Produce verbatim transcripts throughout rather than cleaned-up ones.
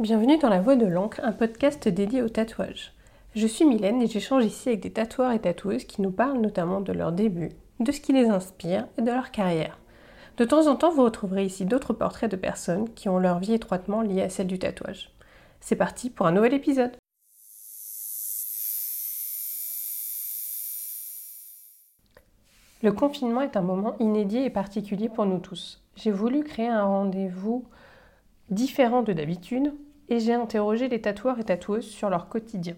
Bienvenue dans La Voix de l'Oncle, un podcast dédié au tatouage. Je suis Mylène et j'échange ici avec des tatoueurs et tatoueuses qui nous parlent notamment de leurs débuts, de ce qui les inspire et de leur carrière. De temps en temps, vous retrouverez ici d'autres portraits de personnes qui ont leur vie étroitement liée à celle du tatouage. C'est parti pour un nouvel épisode. Le confinement est un moment inédit et particulier pour nous tous. J'ai voulu créer un rendez-vous différent de d'habitude, et j'ai interrogé les tatoueurs et tatoueuses sur leur quotidien.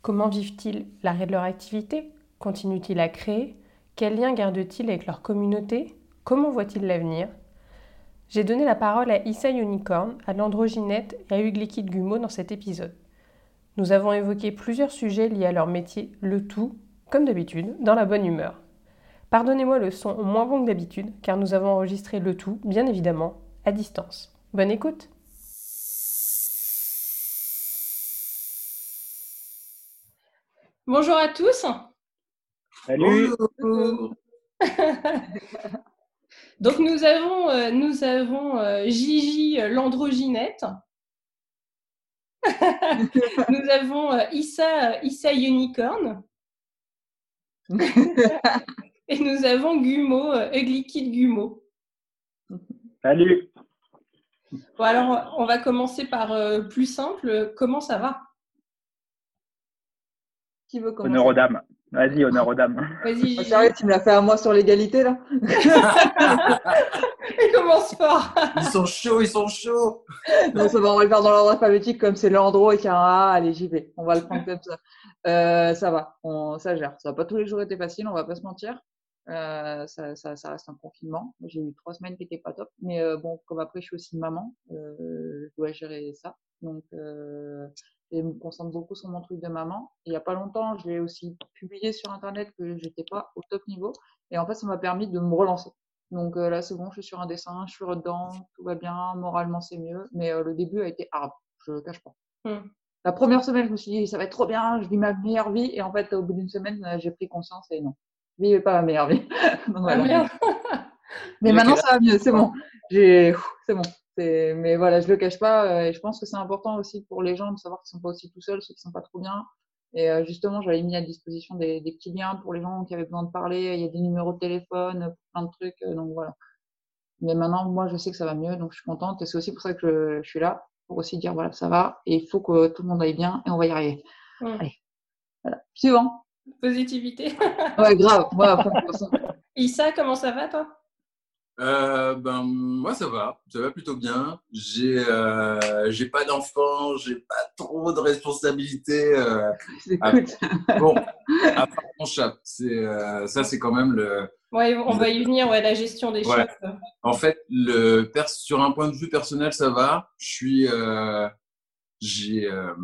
Comment vivent-ils l'arrêt de leur activité? Continuent-ils à créer? Quels liens gardent-ils avec leur communauté? Comment voient-ils l'avenir? J'ai donné la parole à Issa Unicorn, à l'Androgynette et à Hugues Liquide Gumo dans cet épisode. Nous avons évoqué plusieurs sujets liés à leur métier, le tout, comme d'habitude, dans la bonne humeur. Pardonnez-moi le son moins bon que d'habitude, car nous avons enregistré le tout, bien évidemment, à distance. Bonne écoute. Bonjour à tous. Salut. Bonjour. Donc nous avons, euh, nous avons euh, Gigi L'Androgynette. Nous avons euh, Issa, Issa Unicorn. Et nous avons Gumo, euh, Hugues Liquide Gumo. Salut. Bon, alors, on va commencer par euh, plus simple. Comment ça va? Qui veut commencer? Honneur aux dames. Vas-y, honneur aux dames. Vas-y, Gigi. Arrête, tu me l'as fait à moi sur l'égalité, là. Ils commencent fort. Ils sont chauds, ils sont chauds. Non, ça va, on va le faire dans l'ordre alphabétique, comme c'est Landro et Cara. Allez, j'y vais. On va le prendre comme ça. Euh, ça va, on, ça gère. Ça n'a pas tous les jours été facile, on ne va pas se mentir. Euh, ça, ça, ça reste un confinement. J'ai eu trois semaines qui n'étaient pas top, mais euh, bon, comme après je suis aussi maman, euh, je dois gérer ça. Donc, euh, je me concentre beaucoup sur mon truc de maman. Et il y a pas longtemps, j'ai aussi publié sur internet que j'étais pas au top niveau. Et en fait, ça m'a permis de me relancer. Donc euh, là, c'est bon, je suis sur un dessin, je suis dedans, tout va bien, moralement c'est mieux. Mais euh, le début a été hard, je le cache pas. Mm. La première semaine, je me suis dit ça va être trop bien, je vis ma meilleure vie. Et en fait, au bout d'une semaine, j'ai pris conscience et non. Vivez pas ma meilleure vie. Donc, voilà. Mais maintenant, ça va mieux, c'est bon. J'ai... C'est bon. C'est... Mais voilà, je le cache pas. Et je pense que c'est important aussi pour les gens de savoir qu'ils sont pas aussi tout seuls, ceux qui sont pas trop bien. Et justement, j'avais mis à disposition des, des petits liens pour les gens qui avaient besoin de parler. Il y a des numéros de téléphone, plein de trucs. Donc voilà. Mais maintenant, moi, je sais que ça va mieux, donc je suis contente. Et c'est aussi pour ça que je, je suis là, pour aussi dire voilà, ça va. Et il faut que tout le monde aille bien et on va y arriver. Mmh. Allez. Voilà. Suivant. Positivité. Ouais, grave. Ouais, Issa, comment ça va, toi? euh, Ben, moi, ça va. Ça va plutôt bien. J'ai, euh, j'ai pas d'enfant, j'ai pas trop de responsabilités. Euh, Écoute. À... Bon, à part mon chat. C'est, euh, ça, c'est quand même le... Ouais, on va y venir, ouais, la gestion des ouais. chats. En fait, le pers- sur un point de vue personnel, ça va. Je suis... Euh, j'ai... Euh...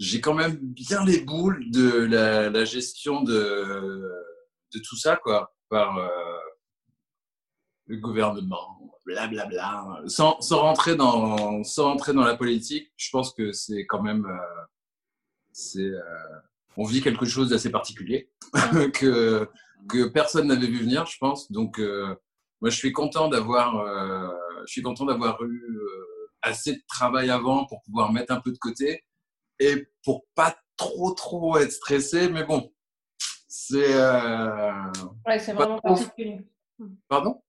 J'ai quand même bien les boules de la, la gestion de, de tout ça, quoi, par euh, le gouvernement, blablabla. Bla bla. Sans, sans, rentrer dans, sans rentrer dans la politique, je pense que c'est quand même. Euh, c'est, euh, on vit quelque chose d'assez particulier que, que personne n'avait vu venir, je pense. Donc, euh, moi, je suis content d'avoir, euh, je suis content d'avoir eu euh, assez de travail avant pour pouvoir mettre un peu de côté. Et pour pas trop trop être stressé, mais bon, c'est. Euh, ouais, c'est vraiment trop... particulier. Pardon ?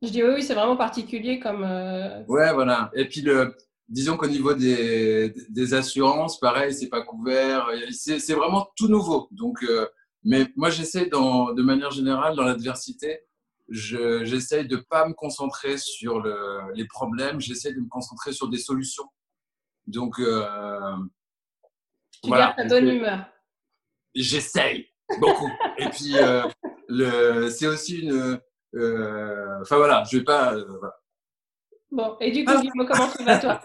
Je dis oui, oui, c'est vraiment particulier comme. Euh... Ouais, voilà. Et puis le, disons qu'au niveau des des assurances, pareil, c'est pas couvert. C'est, c'est vraiment tout nouveau. Donc, euh, mais moi, j'essaie dans, de manière générale dans l'adversité, je, j'essaie de pas me concentrer sur le, les problèmes. J'essaie de me concentrer sur des solutions. Donc. Euh, Tu voilà, gardes ta bonne humeur. J'essaye beaucoup. Et puis, euh, le, c'est aussi une... Enfin, euh, voilà, je ne vais pas... Euh, voilà. Bon, et du coup, Guillaume, ah. comment tu vas, toi?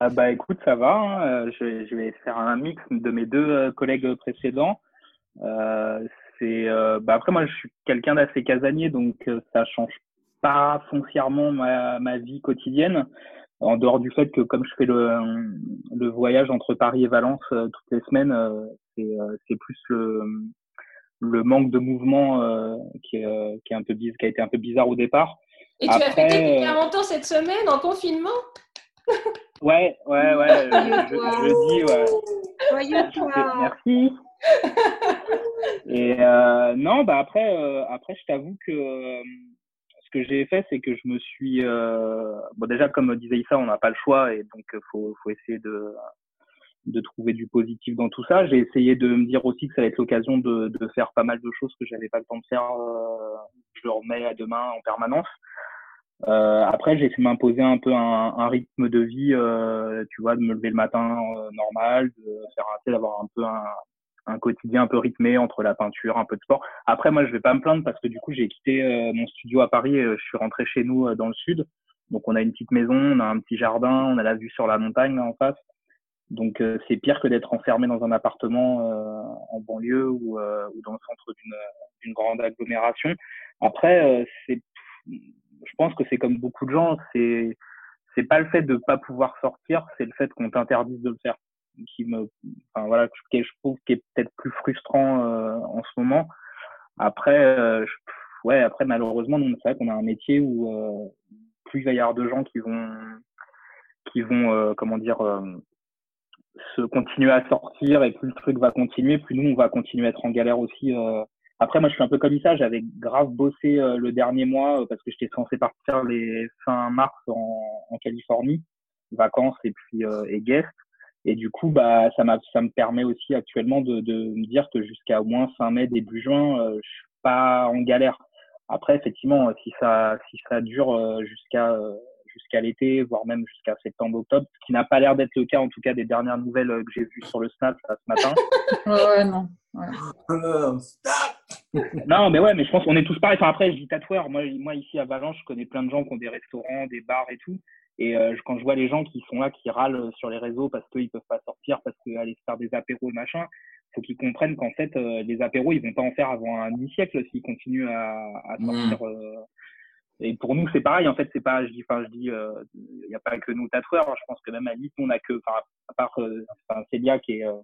Ah bah, écoute, ça va. Hein. Je, je vais faire un mix de mes deux collègues précédents. Euh, c'est, euh, bah, après, moi, je suis quelqu'un d'assez casanier, donc euh, ça ne change pas foncièrement ma, ma vie quotidienne. En dehors du fait que comme je fais le, le voyage entre Paris et Valence euh, toutes les semaines, euh, c'est, euh, c'est plus le, le manque de mouvement euh, qui, est, euh, qui, est un peu, qui a été un peu bizarre au départ. Et après, tu as fêté tes quarante ans cette semaine en confinement? Ouais, ouais, ouais. je, je dis, ouais. Joyeux toi. Merci. Et euh, non, bah après, euh, après, je t'avoue que euh, ce que j'ai fait, c'est que je me suis. Euh, bon, déjà, comme disait Issa, on n'a pas le choix, et donc faut, faut essayer de, de trouver du positif dans tout ça. J'ai essayé de me dire aussi que ça va être l'occasion de, de faire pas mal de choses que j'avais pas le temps de faire. Euh, je le remets à demain en permanence. Euh, après, j'ai essayé m'imposer un peu un, un rythme de vie, euh, tu vois, de me lever le matin euh, normal, de faire un thé, d'avoir un peu un, un quotidien un peu rythmé entre la peinture, un peu de sport. Après, moi, je vais pas me plaindre parce que du coup, j'ai quitté euh, mon studio à Paris et je suis rentré chez nous euh, dans le sud. Donc, on a une petite maison, on a un petit jardin, on a la vue sur la montagne là en face. Donc, euh, c'est pire que d'être enfermé dans un appartement euh, en banlieue ou, euh, ou dans le centre d'une, d'une grande agglomération. Après, euh, c'est... je pense que c'est comme beaucoup de gens, c'est c'est pas le fait de pas pouvoir sortir, c'est le fait qu'on t'interdise de le faire, qui me, enfin voilà, que je trouve qui est peut-être plus frustrant euh, en ce moment. Après, euh, je, ouais, après malheureusement, c'est vrai qu'on a un métier où euh, plus il va y avoir de gens qui vont qui vont euh, comment dire euh, se continuer à sortir, et plus le truc va continuer, plus nous on va continuer à être en galère aussi. Euh, Après, moi, je suis un peu comme ça. J'avais grave bossé euh, le dernier mois euh, parce que j'étais censé partir les fin mars en, en Californie, vacances et puis euh, et guest. Et du coup, bah, ça m'a, ça me permet aussi actuellement de, de me dire que jusqu'à au moins fin mai, début juin, euh, je suis pas en galère. Après, effectivement, si ça, si ça dure euh, jusqu'à euh, jusqu'à l'été, voire même jusqu'à septembre, octobre, ce qui n'a pas l'air d'être le cas, en tout cas des dernières nouvelles euh, que j'ai vues sur le SNAT là, ce matin. Ouais, non. Ouais. Non, mais ouais, mais je pense qu'on est tous pareils. Enfin, après, je dis tatoueur. Moi, moi, ici à Valence, je connais plein de gens qui ont des restaurants, des bars et tout. Et euh, quand je vois les gens qui sont là, qui râlent sur les réseaux parce qu'ils peuvent pas sortir, parce qu'aller faire des apéros et machin, faut qu'ils comprennent qu'en fait, euh, les apéros, ils vont pas en faire avant un demi-siècle s'ils continuent à, à sortir. Euh... Et pour nous, c'est pareil. En fait, c'est pas, je dis, enfin, je dis, il euh, n'y a pas que nous tatoueurs. Hein. Je pense que même à Nice, on a que, enfin, à part euh, enfin, Célia qui est, euh,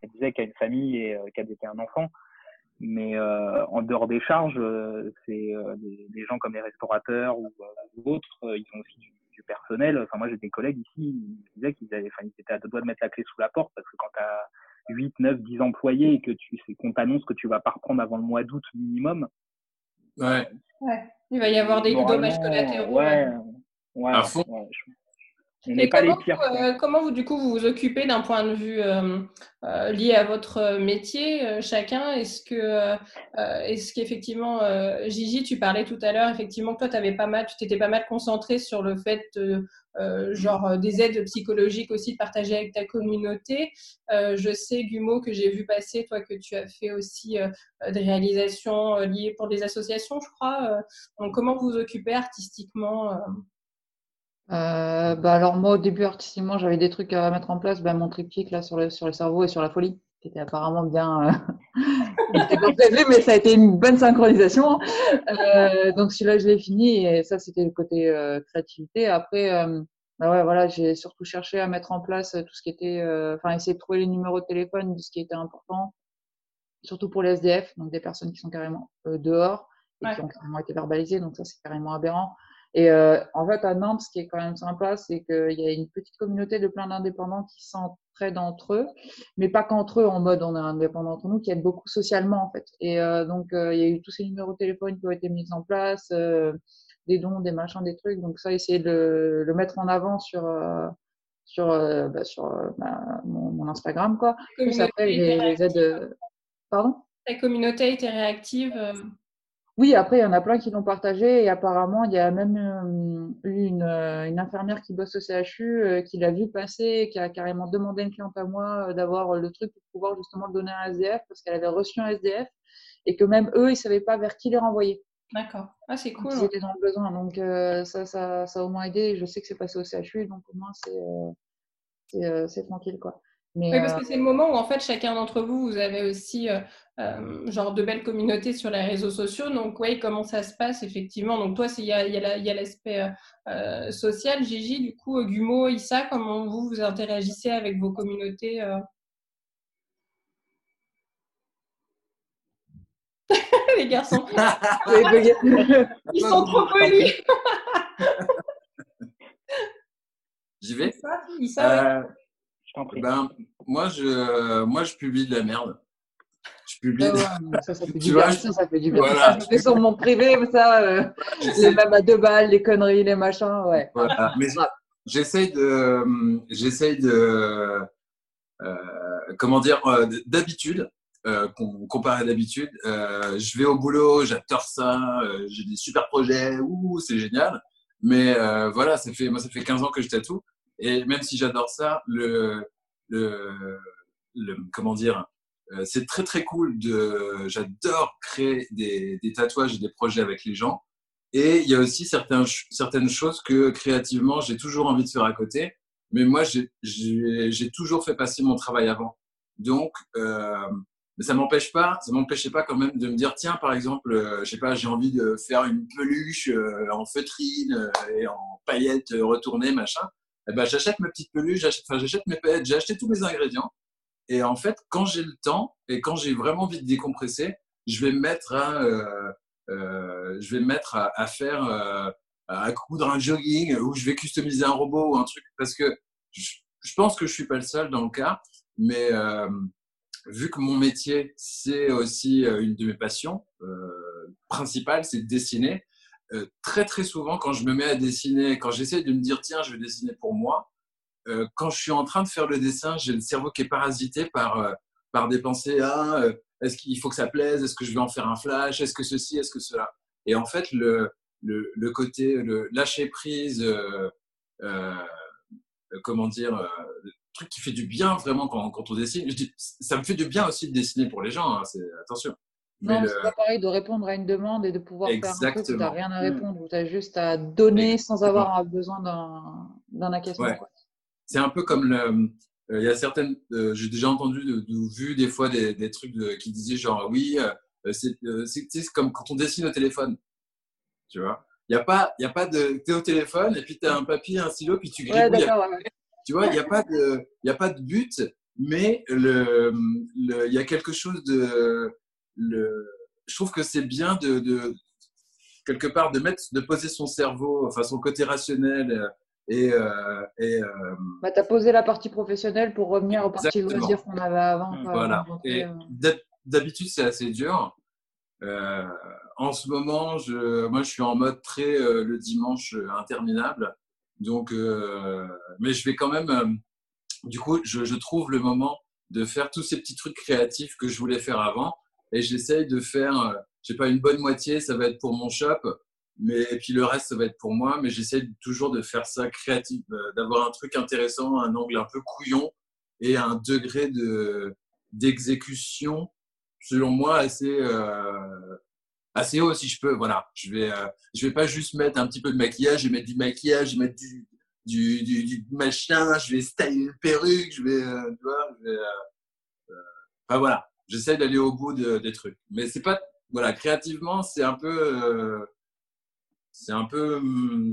elle disait qu'elle a une famille et euh, qu'elle était un enfant. Mais euh, en dehors des charges, euh, c'est euh, des, des gens comme les restaurateurs ou euh, autres, euh, ils ont aussi du, du personnel. Enfin, moi, j'ai des collègues ici, ils disaient qu'ils avaient, enfin, ils étaient à deux doigts de mettre la clé sous la porte parce que quand tu as huit, neuf, dix employés et que tu, c'est qu'on t'annonce que tu vas pas reprendre avant le mois d'août minimum. Ouais. Ouais. Il va y avoir des dommages collatéraux. Ouais. Ouais. À fond. Ouais. Et comment, euh, comment vous, du coup, vous vous occupez d'un point de vue euh, euh, lié à votre métier euh, chacun? Est-ce que, euh, est-ce qu'effectivement, euh, Gigi, tu parlais tout à l'heure, effectivement, toi, t'avais pas mal, tu t'étais pas mal concentré sur le fait de, euh, genre des aides psychologiques aussi partagées avec ta communauté. Euh, je sais, Gumo, que j'ai vu passer, toi, que tu as fait aussi euh, des réalisations euh, liées pour des associations, je crois. Euh, donc, comment vous vous occupez artistiquement euh Euh, bah alors moi au début artistiquement j'avais des trucs à mettre en place, bah, mon triptyque là sur le, sur le cerveau et sur la folie qui était apparemment bien euh... prévu, mais ça a été une bonne synchronisation euh, donc celui-là je l'ai fini et ça c'était le côté euh, créativité. Après euh, bah ouais voilà, j'ai surtout cherché à mettre en place tout ce qui était enfin euh, essayer de trouver les numéros de téléphone de ce qui était important, surtout pour les S D F, donc des personnes qui sont carrément euh, dehors et ouais. qui ont carrément été verbalisées, donc ça c'est carrément aberrant. Et euh, en fait, à Nantes, ce qui est quand même sympa, c'est qu'il y a une petite communauté de plein d'indépendants qui s'entraident entre eux, mais pas qu'entre eux, en mode on est indépendants entre nous, qui aident beaucoup socialement, en fait. Et euh, donc, euh, il y a eu tous ces numéros de téléphone qui ont été mis en place, euh, des dons, des machins, des trucs. Donc ça, essayer de le mettre en avant sur euh, sur euh, bah, sur euh, bah, mon, mon Instagram, quoi. Plus après, les, les aides... Euh... Pardon ? La communauté a été réactive euh... Oui, après, il y en a plein qui l'ont partagé et apparemment, il y a même eu une, une infirmière qui bosse au C H U qui l'a vu passer, qui a carrément demandé à une cliente à moi d'avoir le truc pour pouvoir justement le donner à un S D F parce qu'elle avait reçu un S D F et que même eux, ils ne savaient pas vers qui les renvoyer. D'accord. Ah, c'est cool. Ils étaient dans le besoin. Donc, euh, ça, ça, ça a au moins aidé. Je sais que c'est passé au C H U, donc au moins, c'est, euh, c'est, euh, c'est tranquille, quoi. Mais, oui, parce que c'est le moment où en fait chacun d'entre vous, vous avez aussi euh, euh, genre de belles communautés sur les réseaux sociaux. Donc oui, comment ça se passe effectivement? Donc toi, il y a, y a, y a l'aspect euh, social. Gigi, du coup, Gumo, Issa, comment vous vous interagissez avec vos communautés euh... Les garçons, ils sont trop polis. j'y vais. Ça, dis ça, euh, ouais. Je t'en prie. Ben, moi, je, moi, je publie de la merde. Je publie. Ah ouais, de... ça, ça, fait du vois, je... ça, ça fait du bien. Voilà. Ça, je fais sur mon privé, mais ça, euh, les même à deux balles, les conneries, les machins, ouais. Voilà. Mais j'essaye de, j'essaye de, euh, comment dire, euh, d'habitude. Euh, comparé à d'habitude, euh, je vais au boulot, j'adore ça, euh, j'ai des super projets, ouh, c'est génial. Mais euh, voilà, ça fait, moi, ça fait quinze ans que je tatoue. Et même si j'adore ça, le, le, le, comment dire, euh, c'est très très cool. De, j'adore créer des, des tatouages et des projets avec les gens. Et il y a aussi certains, certaines choses que créativement j'ai toujours envie de faire à côté. Mais moi, j'ai, j'ai, j'ai toujours fait passer mon travail avant. Donc euh, mais ça m'empêche pas, ça m'empêchait pas quand même de me dire tiens par exemple, euh, je sais pas, j'ai envie de faire une peluche euh, en feutrine euh, et en paillettes euh, retournées machin. Eh ben j'achète mes petites peluches, j'achète, enfin j'achète mes paillettes, j'ai acheté tous mes ingrédients. Et en fait, quand j'ai le temps et quand j'ai vraiment envie de décompresser, je vais me mettre à, euh, euh, je vais me mettre à, à faire, euh, à coudre un jogging ou je vais customiser un robot ou un truc parce que je, je pense que je suis pas le seul dans le cas, mais euh, vu que mon métier, c'est aussi une de mes passions euh, principales, c'est de dessiner. Euh, très, très souvent, quand je me mets à dessiner, quand j'essaie de me dire « tiens, je vais dessiner pour moi euh, », quand je suis en train de faire le dessin, j'ai le cerveau qui est parasité par, euh, par des pensées « ah, euh, est-ce qu'il faut que ça plaise ? Est-ce que je vais en faire un flash ? Est-ce que ceci ? Est-ce que cela ?» Et en fait, le, le, le côté le lâcher prise, euh, euh, comment dire… Euh, truc qui fait du bien vraiment quand, quand on dessine. Je dis, ça me fait du bien aussi de dessiner pour les gens, hein, c'est, attention. Mais non, le... c'est pas pareil de répondre à une demande et de pouvoir exactement. Faire un truc où tu n'as rien à répondre, où tu as juste à donner exactement. Sans avoir besoin d'un, d'un acquiescement. Ouais. C'est un peu comme, le, euh, y a certaines, euh, j'ai déjà entendu de, de, vu des fois des, des trucs de, qui disaient genre oui, euh, c'est, euh, c'est, c'est comme quand on dessine au téléphone, tu vois. Il n'y a pas, y a pas de, tu es au téléphone et puis tu as un papier, un stylo, puis tu gribouilles. Ouais, tu vois, il n'y a pas de, il n'y a pas de but, mais le, le, il y a quelque chose de, le, je trouve que c'est bien de, de, quelque part, de mettre, de poser son cerveau, enfin, son côté rationnel et, euh, et, euh, bah, t'as posé la partie professionnelle pour revenir aux parties loisirs qu'on avait avant. Quoi, voilà. Avant et euh... d'habitude, c'est assez dur. Euh, en ce moment, je, moi, je suis en mode très, euh, le dimanche interminable. Donc, euh, mais je vais quand même, euh, du coup, je, je trouve le moment de faire tous ces petits trucs créatifs que je voulais faire avant et j'essaye de faire, euh, je sais pas, une bonne moitié, ça va être pour mon shop, mais et puis le reste, ça va être pour moi, mais j'essaye toujours de faire ça créatif, euh, d'avoir un truc intéressant, un angle un peu couillon et un degré de d'exécution, selon moi, assez... Euh, assez haut si je peux, voilà. Je vais, euh, je vais pas juste mettre un petit peu de maquillage, je vais mettre du maquillage, je vais mettre du, du, du, du machin, je vais styler une perruque, je vais, euh, tu vois, je vais, euh, euh, enfin voilà. J'essaie d'aller au bout de, des trucs, mais c'est pas, voilà, créativement c'est un peu, euh, c'est un peu,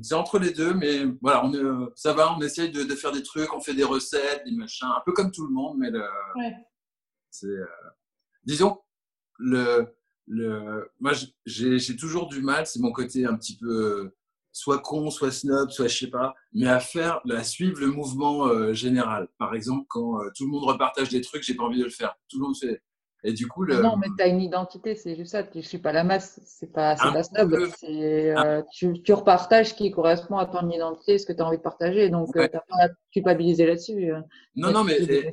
c'est entre les deux, mais voilà, on, euh, ça va, on essaye de, de faire des trucs, on fait des recettes, des machins, un peu comme tout le monde, mais le, ouais. c'est, euh, disons le Le, moi, j'ai, j'ai toujours du mal, c'est mon côté un petit peu soit con, soit snob, soit je sais pas, mais à faire, à suivre le mouvement euh, général. Par exemple, quand euh, tout le monde repartage des trucs, j'ai pas envie de le faire. Tout le monde fait. Et du coup, le, non, mais t'as une identité, c'est juste ça. Je suis pas la masse, c'est pas, c'est pas snob. Peu, c'est, euh, tu, tu repartages ce qui correspond à ton identité, ce que t'as envie de partager. Donc, ouais. euh, t'as pas à culpabiliser là-dessus. Non, non, mais. Et...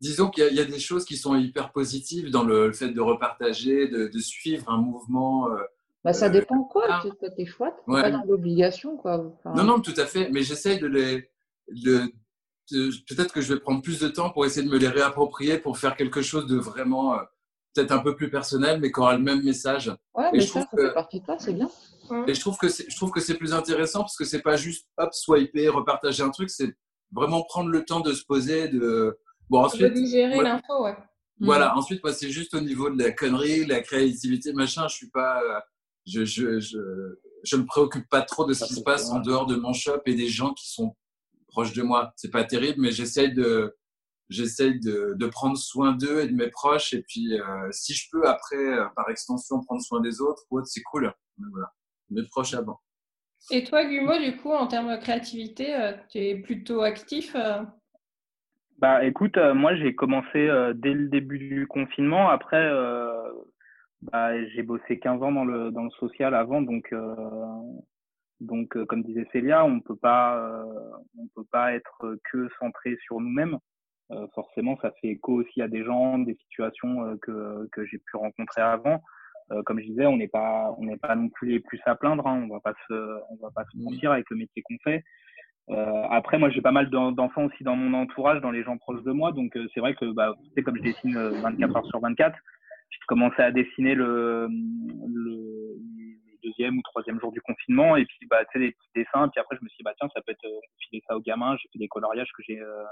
Disons qu'il y a, il y a des choses qui sont hyper positives dans le, le fait de repartager, de, de suivre un mouvement. Euh, bah ça dépend euh, quoi, tu as tes choix, tu n'es ouais. pas dans l'obligation. Quoi. Enfin, non, non, tout à fait, mais j'essaye de les… De, de, peut-être que je vais prendre plus de temps pour essayer de me les réapproprier pour faire quelque chose de vraiment, euh, peut-être un peu plus personnel, mais qui aura le même message. Ouais, et mais je ça, ça que, fait partie de toi, c'est bien. Et je trouve que c'est, je trouve que c'est plus intéressant parce que ce n'est pas juste hop, swiper, repartager un truc, c'est vraiment prendre le temps de se poser, de… Bon, ensuite, de digérer moi, l'info, ouais. Voilà, mmh. Ensuite, moi, c'est juste au niveau de la connerie, de la créativité, machin. Je suis pas, je, je, je, je me préoccupe pas trop de ce qui se passe en dehors de mon shop et des gens qui sont proches de moi. C'est pas terrible, mais j'essaye de, j'essaye de, de prendre soin d'eux et de mes proches. Et puis, euh, si je peux après, euh, par extension, prendre soin des autres, ouais, c'est cool. Mais voilà, mes proches avant. Et toi, Gumo, du coup, en termes de créativité, euh, tu es plutôt actif euh... Bah, écoute, euh, moi, j'ai commencé euh, dès le début du confinement. Après, euh, bah, j'ai bossé quinze ans dans le dans le social avant, donc euh, donc euh, comme disait Célia, on peut pas euh, on peut pas être que centré sur nous-mêmes. Euh, forcément, ça fait écho aussi à des gens, des situations euh, que que j'ai pu rencontrer avant. Euh, comme je disais, on n'est pas on n'est pas non plus les plus à plaindre. Hein. On va pas se on va pas se mentir avec le métier qu'on fait. Euh, après, moi, j'ai pas mal d'enfants aussi dans mon entourage, dans les gens proches de moi. Donc, euh, c'est vrai que, bah, tu sais, comme je dessine euh, vingt-quatre heures sur vingt-quatre, j'ai commencé à dessiner le, le, le deuxième ou troisième jour du confinement. Et puis, bah, tu sais, des petits dessins. Puis après, je me suis dit, bah, tiens, ça peut être, on peut filer ça aux gamins. J'ai fait des coloriages que j'ai, euh,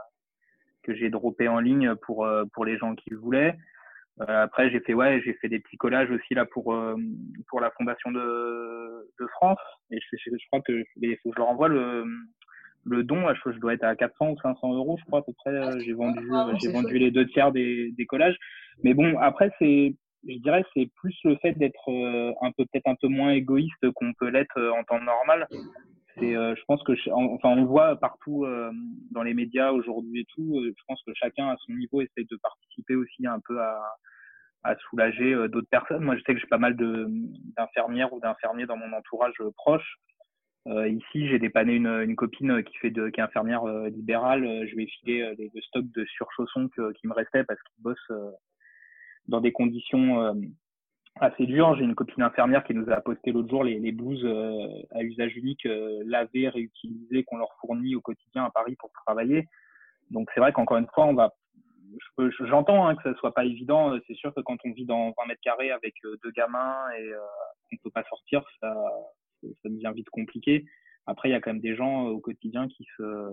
que j'ai droppés en ligne pour, euh, pour les gens qui le voulaient. Euh, après, j'ai fait, ouais, j'ai fait des petits collages aussi, là, pour, euh, pour la Fondation de, de France. Et je, je, je crois que les, je leur envoie le, Le don, je dois être à quatre cents ou cinq cents euros, je crois, à peu près. J'ai vendu, ah, j'ai vendu les deux tiers des, des collages. Mais bon, après, c'est, je dirais, c'est plus le fait d'être un peu, peut-être un peu moins égoïste qu'on peut l'être en temps normal. C'est, je pense que, je, enfin, on le voit partout dans les médias aujourd'hui et tout. Je pense que chacun à son niveau essaye de participer aussi un peu à, à soulager d'autres personnes. Moi, je sais que j'ai pas mal de, d'infirmières ou d'infirmiers dans mon entourage proche. Euh, ici, j'ai dépanné une, une copine qui fait de, qui est infirmière euh, libérale. Je lui ai filé euh, le stock de surchaussons que, qui me restait parce qu'il bosse euh, dans des conditions euh, assez dures. J'ai une copine infirmière qui nous a posté l'autre jour les, les blouses euh, à usage unique, euh, lavées, réutilisées, qu'on leur fournit au quotidien à Paris pour travailler. Donc c'est vrai qu'encore une fois, on va. J'entends hein, que ça soit pas évident. C'est sûr que quand on vit dans vingt mètres carrés avec euh, deux gamins et euh, qu'on peut pas sortir, ça. ça devient vite compliqué. Après, il y a quand même des gens euh, au quotidien qui, se, euh,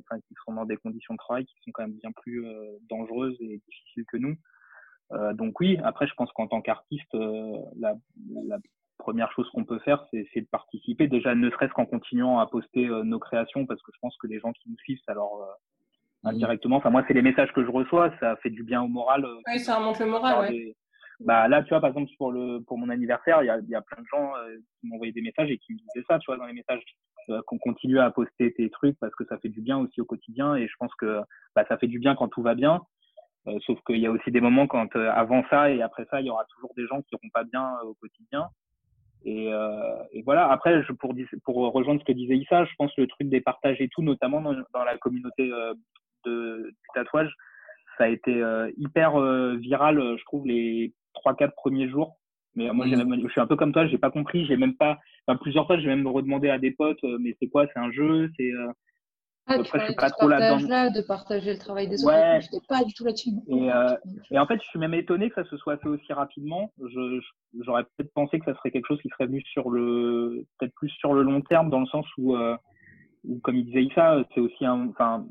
enfin, qui sont dans des conditions de travail qui sont quand même bien plus euh, dangereuses et difficiles que nous. Euh, donc oui, après, je pense qu'en tant qu'artiste, euh, la, la première chose qu'on peut faire, c'est, c'est de participer. Déjà, ne serait-ce qu'en continuant à poster euh, nos créations, parce que je pense que les gens qui nous suivent, ça leur euh, indirectement. Enfin, moi, c'est les messages que je reçois, ça fait du bien au moral. Euh, oui, ça remonte le moral, oui. Des... Bah là, tu vois, par exemple, pour le pour mon anniversaire, il y a il y a plein de gens euh, qui m'envoyaient des messages et qui me disaient ça, tu vois, dans les messages, euh, qu'on continue à poster tes trucs parce que ça fait du bien aussi au quotidien. Et je pense que bah ça fait du bien quand tout va bien, euh, sauf qu'il y a aussi des moments quand euh, avant ça et après ça, il y aura toujours des gens qui iront pas bien euh, au quotidien. Et euh, et voilà. Après, je pour pour rejoindre ce que disait Issa, je pense que le truc des partages et tout, notamment dans, dans la communauté euh, de du tatouage, ça a été euh, hyper euh, viral, je trouve, les trois quatre premiers jours. Mais moi, j'ai même, je suis un peu comme toi, j'ai pas compris, j'ai même pas, enfin, plusieurs fois, j'ai même redemandé à des potes, euh, mais c'est quoi, c'est un jeu, c'est, euh, ah, après, je suis pas trop là-dedans. Là, de partager le travail des autres, ouais. J'étais pas du tout là-dessus. Et, euh, et en fait, je suis même étonné que ça se soit fait aussi rapidement. Je, je, j'aurais peut-être pensé que ça serait quelque chose qui serait venu sur le, peut-être plus sur le long terme, dans le sens où, euh, où comme il disait Issa, c'est aussi un, enfin,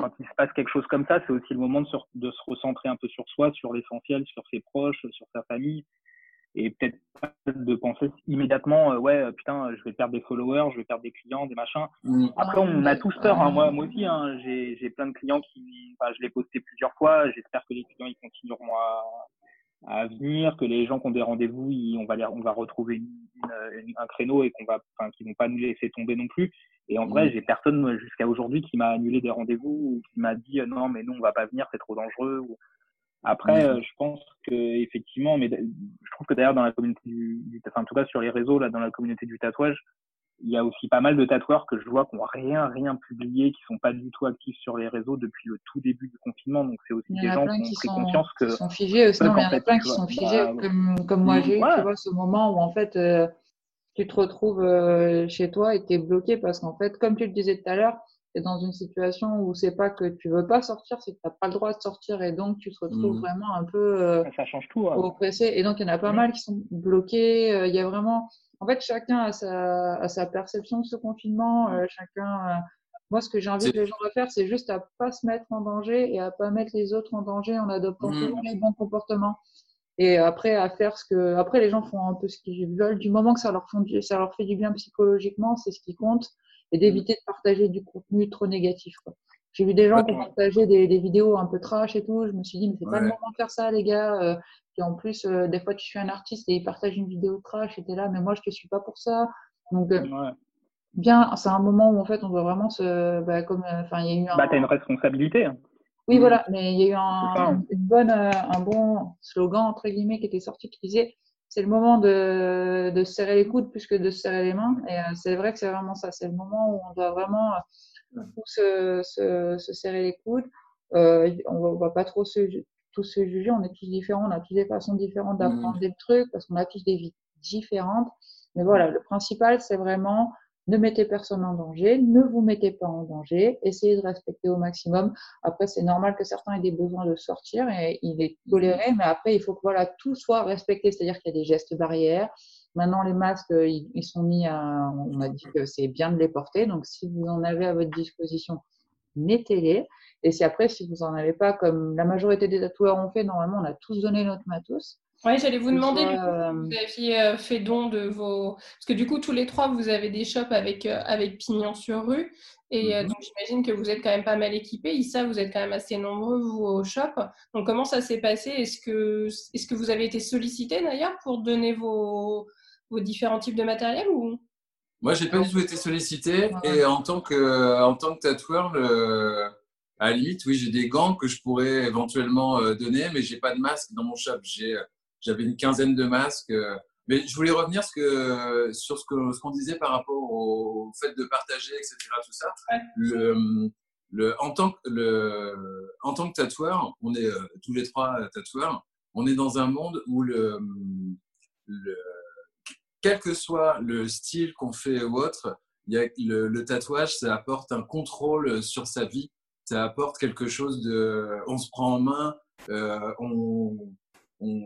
quand il se passe quelque chose comme ça, c'est aussi le moment de se, de se recentrer un peu sur soi, sur l'essentiel, sur ses proches, sur sa famille. Et peut-être de penser immédiatement, euh, ouais, putain, je vais perdre des followers, je vais perdre des clients, des machins. Après, on a tous peur, hein. moi, moi aussi, hein, j'ai, j'ai plein de clients qui, enfin, je l'ai posté plusieurs fois. J'espère que les clients, ils continueront à, à venir, que les gens qui ont des rendez-vous, ils, on va les, on va retrouver une, une, une, un créneau et qu'on va, enfin, qu'ils vont pas nous laisser tomber non plus. Et en vrai, j'ai personne jusqu'à aujourd'hui qui m'a annulé des rendez-vous ou qui m'a dit non, mais nous on va pas venir, c'est trop dangereux. Après, je pense que effectivement, mais je trouve que d'ailleurs dans la communauté du, du enfin en tout cas sur les réseaux là, dans la communauté du tatouage, il y a aussi pas mal de tatoueurs que je vois qui ont rien rien publié, qui sont pas du tout actifs sur les réseaux depuis le tout début du confinement. Donc c'est aussi des gens qui ont pris conscience que sont figés aussi, non, mais il y en a plein qui sont figés comme comme moi j'ai eu, tu vois, ce moment où en fait euh... tu te retrouves chez toi et t'es bloqué parce qu'en fait, comme tu le disais tout à l'heure, t'es dans une situation où c'est pas que tu veux pas sortir, c'est que t'as pas le droit de sortir et donc tu te retrouves mmh. vraiment un peu ça change tout, hein. oppressé. Et donc, il y en a pas mmh. mal qui sont bloqués. Il y a vraiment, en fait, chacun a sa, a sa perception de ce confinement. Mmh. Chacun, moi, ce que j'ai envie c'est... que les gens refaire, c'est juste à pas se mettre en danger et à pas mettre les autres en danger en adoptant mmh. toujours les bons comportements. Et après, à faire ce que, après, les gens font un peu ce qu'ils veulent. Du moment que ça leur, font... ça leur fait du bien psychologiquement, c'est ce qui compte. Et d'éviter de partager du contenu trop négatif, quoi. J'ai vu des gens qui partageaient des, des vidéos un peu trash et tout. Je me suis dit, mais c'est ouais. pas le moment de faire ça, les gars. Euh, et en plus, euh, des fois, tu suis un artiste et ils partagent une vidéo trash et t'es là, mais moi, je te suis pas pour ça. Donc, euh, ouais. bien, c'est un moment où en fait on doit vraiment se. Bah, comme, enfin, il y a eu un. Bah, t'as une responsabilité. Hein. Oui, voilà, mais il y a eu un, une bonne, un bon slogan, entre guillemets, qui était sorti qui disait c'est le moment de, de se serrer les coudes plus que de se serrer les mains. Et euh, c'est vrai que c'est vraiment ça. C'est le moment où on doit vraiment euh, se, se, se serrer les coudes. Euh, on ne va pas trop se, tous se juger. On est tous différents. On a tous des façons différentes d'apprendre mmh. le truc parce qu'on a tous des vies différentes. Mais voilà, le principal, c'est vraiment. Ne mettez personne en danger, ne vous mettez pas en danger, essayez de respecter au maximum. Après, c'est normal que certains aient des besoins de sortir et il est toléré, mais après, il faut que voilà, tout soit respecté, c'est-à-dire qu'il y a des gestes barrières. Maintenant, les masques, ils sont mis à... On a dit que c'est bien de les porter, donc si vous en avez à votre disposition, mettez-les. Et si après, si vous n'en avez pas, comme la majorité des tatoueurs ont fait, normalement, on a tous donné notre matos. Oui, j'allais vous demander, du coup, vous aviez fait don de vos... Parce que du coup, tous les trois, vous avez des shops avec, avec pignon sur rue. Et mm-hmm. donc, j'imagine que vous êtes quand même pas mal équipés. Issa, vous êtes quand même assez nombreux, vous, au shop. Donc, comment ça s'est passé? Est-ce que, est-ce que vous avez été sollicité, d'ailleurs, pour donner vos, vos différents types de matériel ou... Moi, je n'ai pas du tout été sollicité. Et en tant que, en tant que tatoueur, le... à l'I T, oui, j'ai des gants que je pourrais éventuellement donner, mais je n'ai pas de masque dans mon shop. J'ai... J'avais une quinzaine de masques. Mais je voulais revenir ce que, sur ce qu'on ce qu'on disait par rapport au fait de partager, et cetera. Tout ça. Ouais. Le, le, en, tant que, le, en tant que tatoueur, on est tous les trois tatoueurs, on est dans un monde où, le, le, quel que soit le style qu'on fait ou autre, il y a, le, le tatouage, ça apporte un contrôle sur sa vie. Ça apporte quelque chose de… On se prend en main, euh, on… On,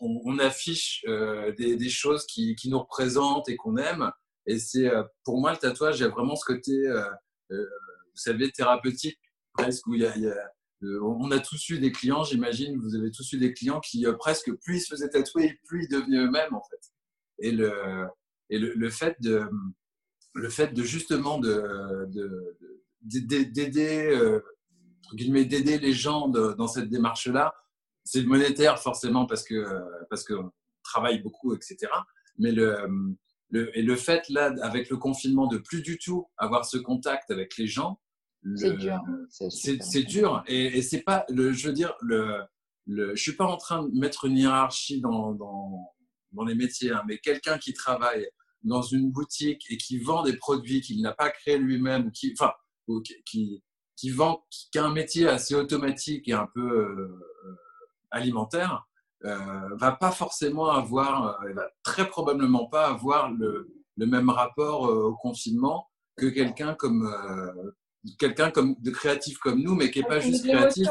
on, on affiche euh, des, des choses qui, qui nous représentent et qu'on aime. Et c'est, euh, pour moi, le tatouage, il y a vraiment ce côté, euh, euh, vous savez, thérapeutique, presque, où il y a, il y a, euh, on a tous eu des clients, j'imagine, vous avez tous eu des clients qui euh, presque plus ils se faisaient tatouer, plus ils devenaient eux-mêmes, en fait. Et le, et le, le, fait, de, le fait de justement de, de, de, d'aider, euh, entre guillemets, d'aider les gens de, dans cette démarche-là, c'est monétaire forcément parce que parce qu'on travaille beaucoup, et cetera. Mais le, le et le fait là avec le confinement de plus du tout avoir ce contact avec les gens, c'est le, dur. C'est, c'est, c'est dur et, et c'est pas le je veux dire le le je suis pas en train de mettre une hiérarchie dans dans dans les métiers, hein, mais quelqu'un qui travaille dans une boutique et qui vend des produits qu'il n'a pas créés lui-même, qui enfin qui qui vend qui a un métier assez automatique et un peu euh, alimentaire, euh, va pas forcément avoir, euh, va très probablement pas avoir le, le même rapport euh, au confinement que quelqu'un comme euh, quelqu'un comme de créatif comme nous, mais qui est pas juste créatif.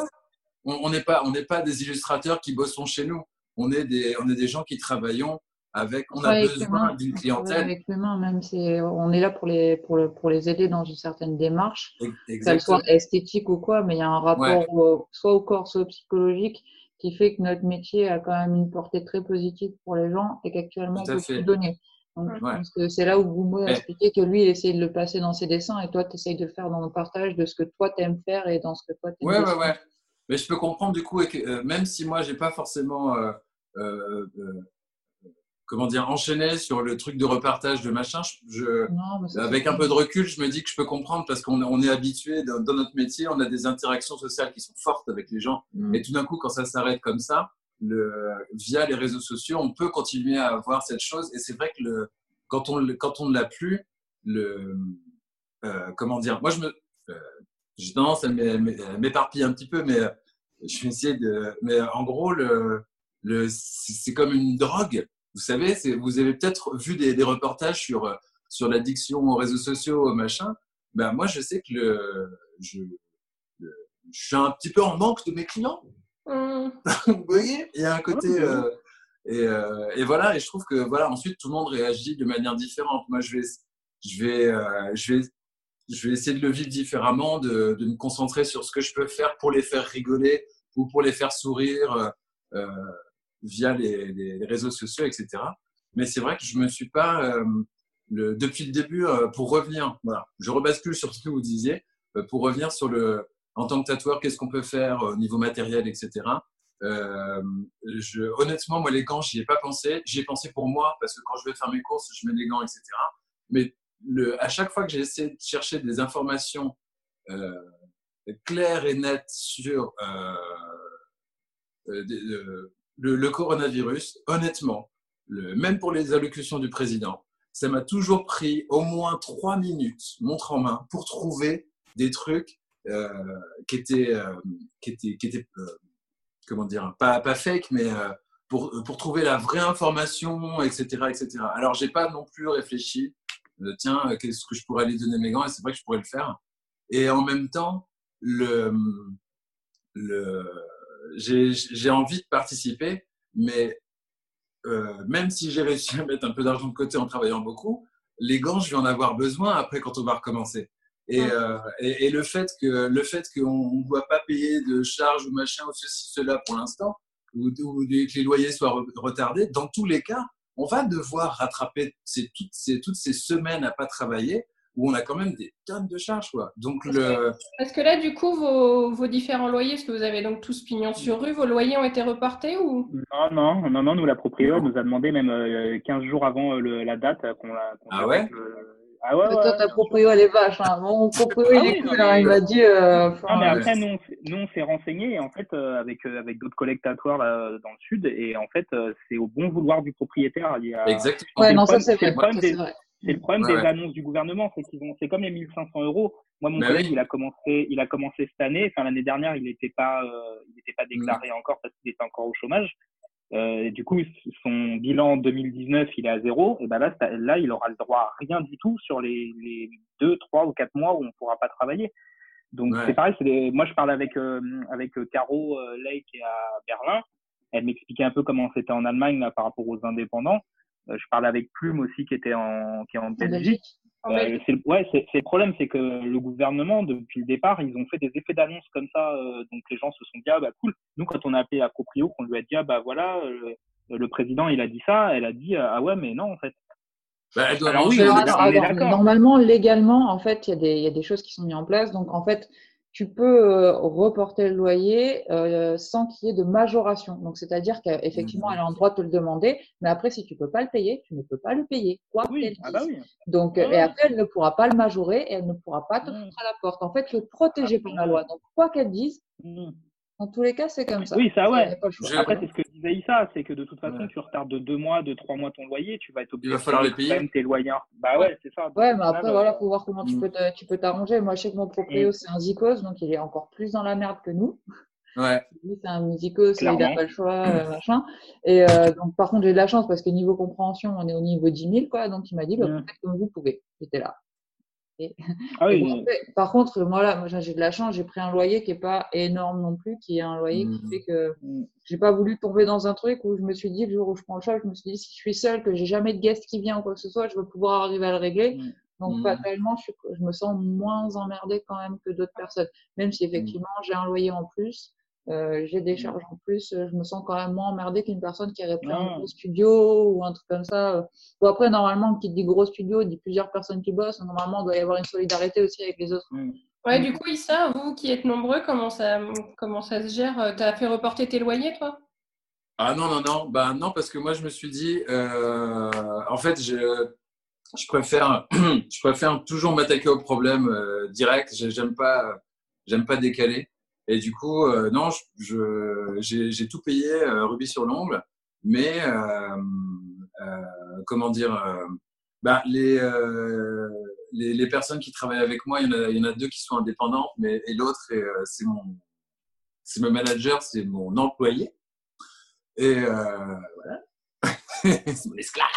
On n'est pas, on n'est pas des illustrateurs qui bossons chez nous. On est des, on est des gens qui travaillons avec. On a besoin d'une clientèle. Avec l'humain, même c'est, on est là pour les, pour le, pour les aider dans une certaine démarche, que ça soit esthétique ou quoi, mais il y a un rapport ouais. au, soit au corps, soit au psychologique, qui fait que notre métier a quand même une portée très positive pour les gens et qu'actuellement, on peut tout donner. Donc, ouais. parce que c'est là où Gumo a expliqué que lui, il essayait de le passer dans ses dessins et toi, tu essayes de le faire dans le partage de ce que toi, tu aimes faire et dans ce que toi, tu aimes faire. Ouais, ouais, ouais. Mais je peux comprendre du coup, et que, euh, même si moi, j'ai pas forcément, euh, euh, euh, comment dire, enchaîné sur le truc de repartage de machin, je, je, non, mais avec un peu de recul, je me dis que je peux comprendre parce qu'on on est habitué dans, dans notre métier, on a des interactions sociales qui sont fortes avec les gens. Mmh. Et tout d'un coup, quand ça s'arrête comme ça, le, via les réseaux sociaux, on peut continuer à avoir cette chose. Et c'est vrai que le, quand on quand on ne l'a plus, le, euh, comment dire, moi, je me, euh, j'ai tendance à m'éparpiller un petit peu, mais je vais essayer de, mais en gros, le, le, c'est comme une drogue. Vous savez, c'est, vous avez peut-être vu des, des reportages sur, sur l'addiction aux réseaux sociaux, machin. Ben, moi, je sais que le, je, le, je suis un petit peu en manque de mes clients. Mmh. Vous voyez, il y a un côté… Mmh. Euh, et, euh, et voilà, et je trouve que voilà, ensuite, tout le monde réagit de manière différente. Moi, je vais, je vais, euh, je vais, je vais essayer de le vivre différemment, de, de me concentrer sur ce que je peux faire pour les faire rigoler ou pour les faire sourire. Euh, via les, les réseaux sociaux, et cetera. Mais c'est vrai que je me suis pas, euh, le, depuis le début, euh, pour revenir, voilà, je rebascule sur ce que vous disiez, euh, pour revenir sur le, en tant que tatoueur, qu'est-ce qu'on peut faire au niveau matériel, et cetera. Euh, je, honnêtement, moi, les gants, j'y ai pas pensé. J'y ai pensé pour moi, parce que quand je vais faire mes courses, je mets des gants, et cetera. Mais le, à chaque fois que j'ai essayé de chercher des informations euh, claires et nettes sur euh, euh, euh, le, le coronavirus, honnêtement, le, même pour les allocutions du président, ça m'a toujours pris au moins trois minutes, montre en main, pour trouver des trucs euh, qui étaient, euh, qui étaient, qui étaient euh, comment dire, pas, pas fake, mais euh, pour, pour trouver la vraie information, et cetera, et cetera. Alors, j'ai pas non plus réfléchi, euh, tiens, qu'est-ce que je pourrais aller donner mes gants, et c'est vrai que je pourrais le faire. Et en même temps, le, le, j'ai, j'ai envie de participer, mais euh, même si j'ai réussi à mettre un peu d'argent de côté en travaillant beaucoup, les gants, je vais en avoir besoin après quand on va recommencer. Et, euh, et, et le fait que le fait qu'on ne doit pas payer de charges ou machin ou ceci cela pour l'instant, ou, ou que les loyers soient re retardés, dans tous les cas, on va devoir rattraper ces, toutes ces toutes ces semaines à pas travailler où on a quand même des tonnes de charges, quoi. Donc parce, le... que, parce que là, du coup, vos, vos différents loyers, parce que vous avez donc tous pignon sur rue, vos loyers ont été reportés ou non, non, non, non, nous la propriétaire nous a demandé même euh, quinze jours avant le, la date qu'on l'a. Qu'on ah ouais. Le... Ah ouais, toi, ta proprio, elle est vache. Hein. Mon proprio, ah il est oui, cool. Hein. Il m'a dit. Euh, non, mais après, nous, on s'est renseigné en fait, euh, avec, euh, avec d'autres collègues tatoueurs là, dans le sud. Et en fait, euh, c'est au bon vouloir du propriétaire. Il y a... Exactement. Ouais, non, ça, c'est vrai. C'est le problème ouais, des ouais. annonces du gouvernement. C'est qu'ils ont, c'est comme les mille cinq cents euros. Moi, mon bah collègue, oui. il a commencé, il a commencé cette année. Enfin, l'année dernière, il n'était pas, euh, il n'était pas déclaré mmh. encore parce qu'il était encore au chômage. Euh, et du coup, son bilan deux mille dix-neuf, il est à zéro. Et ben là, là, il aura le droit à rien du tout sur les, les deux, trois ou quatre mois où on ne pourra pas travailler. Donc ouais. c'est pareil. C'est des... Moi, je parle avec euh, avec Caro euh, Lake à Berlin. Elle m'expliquait un peu comment c'était en Allemagne là, par rapport aux indépendants. Euh, je parle avec Plume aussi qui était en qui est en Belgique. En Belgique. Euh, ouais, c'est le problème, c'est que le gouvernement depuis le départ, ils ont fait des effets d'annonce comme ça. Euh, donc les gens se sont dit ah bah cool. Nous quand on a appelé à Proprio, qu'on lui a dit ah bah voilà euh, le président il a dit ça, elle a dit ah ouais mais non en fait. Bah, elle doit alors, oui, alors, alors, alors, alors, normalement légalement en fait il y a des il y a des choses qui sont mises en place. Donc en fait tu peux euh, reporter le loyer euh, sans qu'il y ait de majoration. Donc, c'est-à-dire qu'effectivement, mmh. elle a le droit de te le demander, mais après, si tu peux pas le payer, tu ne peux pas le payer. Quoi oui. ah bah oui. Donc, oui. et après, elle ne pourra pas le majorer et elle ne pourra pas te mmh. foutre à la porte. En fait, tu es protégé par la loi. Donc, quoi qu'elle dise, mmh. dans tous les cas, c'est comme ça. Oui, ça, ouais. Ça après, c'est ce que disait Issa, c'est que de toute façon, ouais. tu retardes de deux mois, de trois mois ton loyer, tu vas être obligé de payer tes loyers. Bah ouais, ouais c'est ça. Ouais, mais après, là, voilà, faut voir comment mm. tu peux t'arranger. Moi, je sais que mon proprio, mm. c'est un zikos, donc il est encore plus dans la merde que nous. Ouais. C'est un zikos, il n'a pas le choix, machin. Et euh, donc, par contre, j'ai de la chance parce que niveau compréhension, on est au niveau dix mille, quoi. Donc, il m'a dit, bah, mm. faites comme vous pouvez. J'étais là. Et, ah oui, bon, mais... Par contre, moi là, moi j'ai de la chance, j'ai pris un loyer qui est pas énorme non plus, qui est un loyer mmh. qui fait que j'ai pas voulu tomber dans un truc où je me suis dit le jour où je prends le choc, je me suis dit si je suis seule, que j'ai jamais de guest qui vient ou quoi que ce soit, je vais pouvoir arriver à le régler. Mmh. Donc fatalement, je, je me sens moins emmerdée quand même que d'autres personnes, même si effectivement mmh. j'ai un loyer en plus. Euh, j'ai des charges en plus, je me sens quand même moins emmerdée qu'une personne qui aurait pris un gros studio ou un truc comme ça. Bon, après, normalement, qui dit gros studio, dit plusieurs personnes qui bossent. Normalement, il doit y avoir une solidarité aussi avec les autres. Mm. Ouais, mm. Du coup, Issa, vous qui êtes nombreux, comment ça, comment ça se gère? Tu as fait reporter tes loyers, toi? Ah non, non, non. Ben, non, parce que moi, je me suis dit, euh, en fait, je, je, préfère, je préfère toujours m'attaquer au problème euh, direct. J'aime pas, j'aime pas décaler. Et du coup, euh, non, je, j'ai, j'ai tout payé euh, rubis sur l'ongle, mais euh, euh, comment dire, euh, bah, les, euh, les les personnes qui travaillent avec moi, il y en a, il y en a deux qui sont indépendantes, mais et l'autre, euh, c'est mon, c'est mon manager, c'est mon employé, et euh, voilà, c'est mon esclave.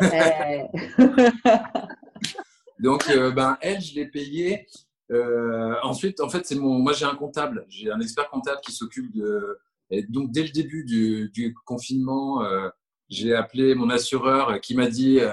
Et, euh, donc, euh, ben, elle, je l'ai payée. Euh, ensuite, en fait, c'est mon. Moi, j'ai un comptable, j'ai un expert comptable qui s'occupe de. Et donc, dès le début du, du confinement, euh, j'ai appelé mon assureur qui m'a dit euh,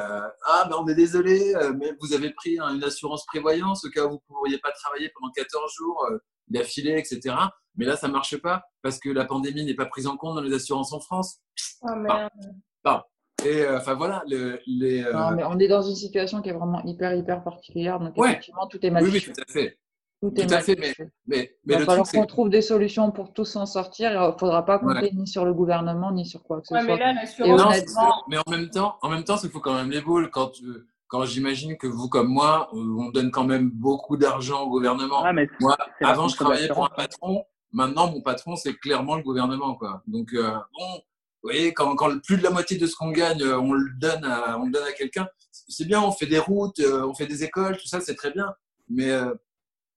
ah, ben on est désolé, mais vous avez pris hein, une assurance prévoyance au cas où vous ne pourriez pas travailler pendant quatorze jours euh, d'affilée, et cetera. Mais là, ça ne marche pas parce que la pandémie n'est pas prise en compte dans les assurances en France. Oh, merde. Bah, bah. Et enfin euh, voilà, le, les. Euh... Non, mais on est dans une situation qui est vraiment hyper, hyper particulière. Donc, ouais. effectivement, tout est mal. Oui, oui, tout à fait. Tout, tout à fait, mais, mais, mais le truc, c'est... Il va falloir qu'on trouve des solutions pour tous s'en sortir. Il ne faudra pas compter ouais. ni sur le gouvernement, ni sur quoi que ce ouais, soit. Mais, là, non, honnêtement... mais en même temps, en même temps, il faut quand même les boules. Quand, tu... quand j'imagine que vous, comme moi, on donne quand même beaucoup d'argent au gouvernement. Ah, moi, avant, je travaillais pour un patron. Maintenant, mon patron, c'est clairement le gouvernement, quoi. Donc, euh, bon... Vous voyez, quand, quand plus de la moitié de ce qu'on gagne, on le donne à, on le donne à quelqu'un, c'est bien, on fait des routes, on fait des écoles, tout ça, c'est très bien. Mais euh,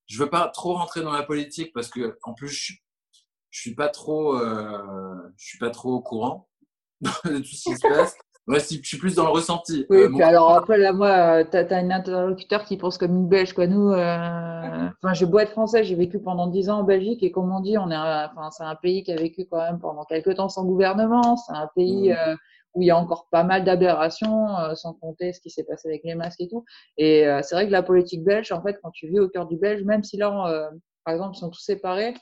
je veux pas trop rentrer dans la politique parce que, en plus, je, je suis pas trop, euh, je suis pas trop au courant de tout ce qui se passe. Ouais, je suis plus dans le ressenti. Oui, euh, puis mon... alors après, là, moi, tu as un interlocuteur qui pense comme une Belge, quoi. Nous, euh... enfin, j'ai beau être français, j'ai vécu pendant dix ans en Belgique et comme on dit, on est, un... enfin, c'est un pays qui a vécu quand même pendant quelques temps sans gouvernement. C'est un pays mmh. euh, où il y a encore pas mal d'aberrations, euh, sans compter ce qui s'est passé avec les masques et tout. Et euh, c'est vrai que la politique belge, en fait, quand tu vis au cœur du Belge, même si là, euh, par exemple, ils sont tous séparés,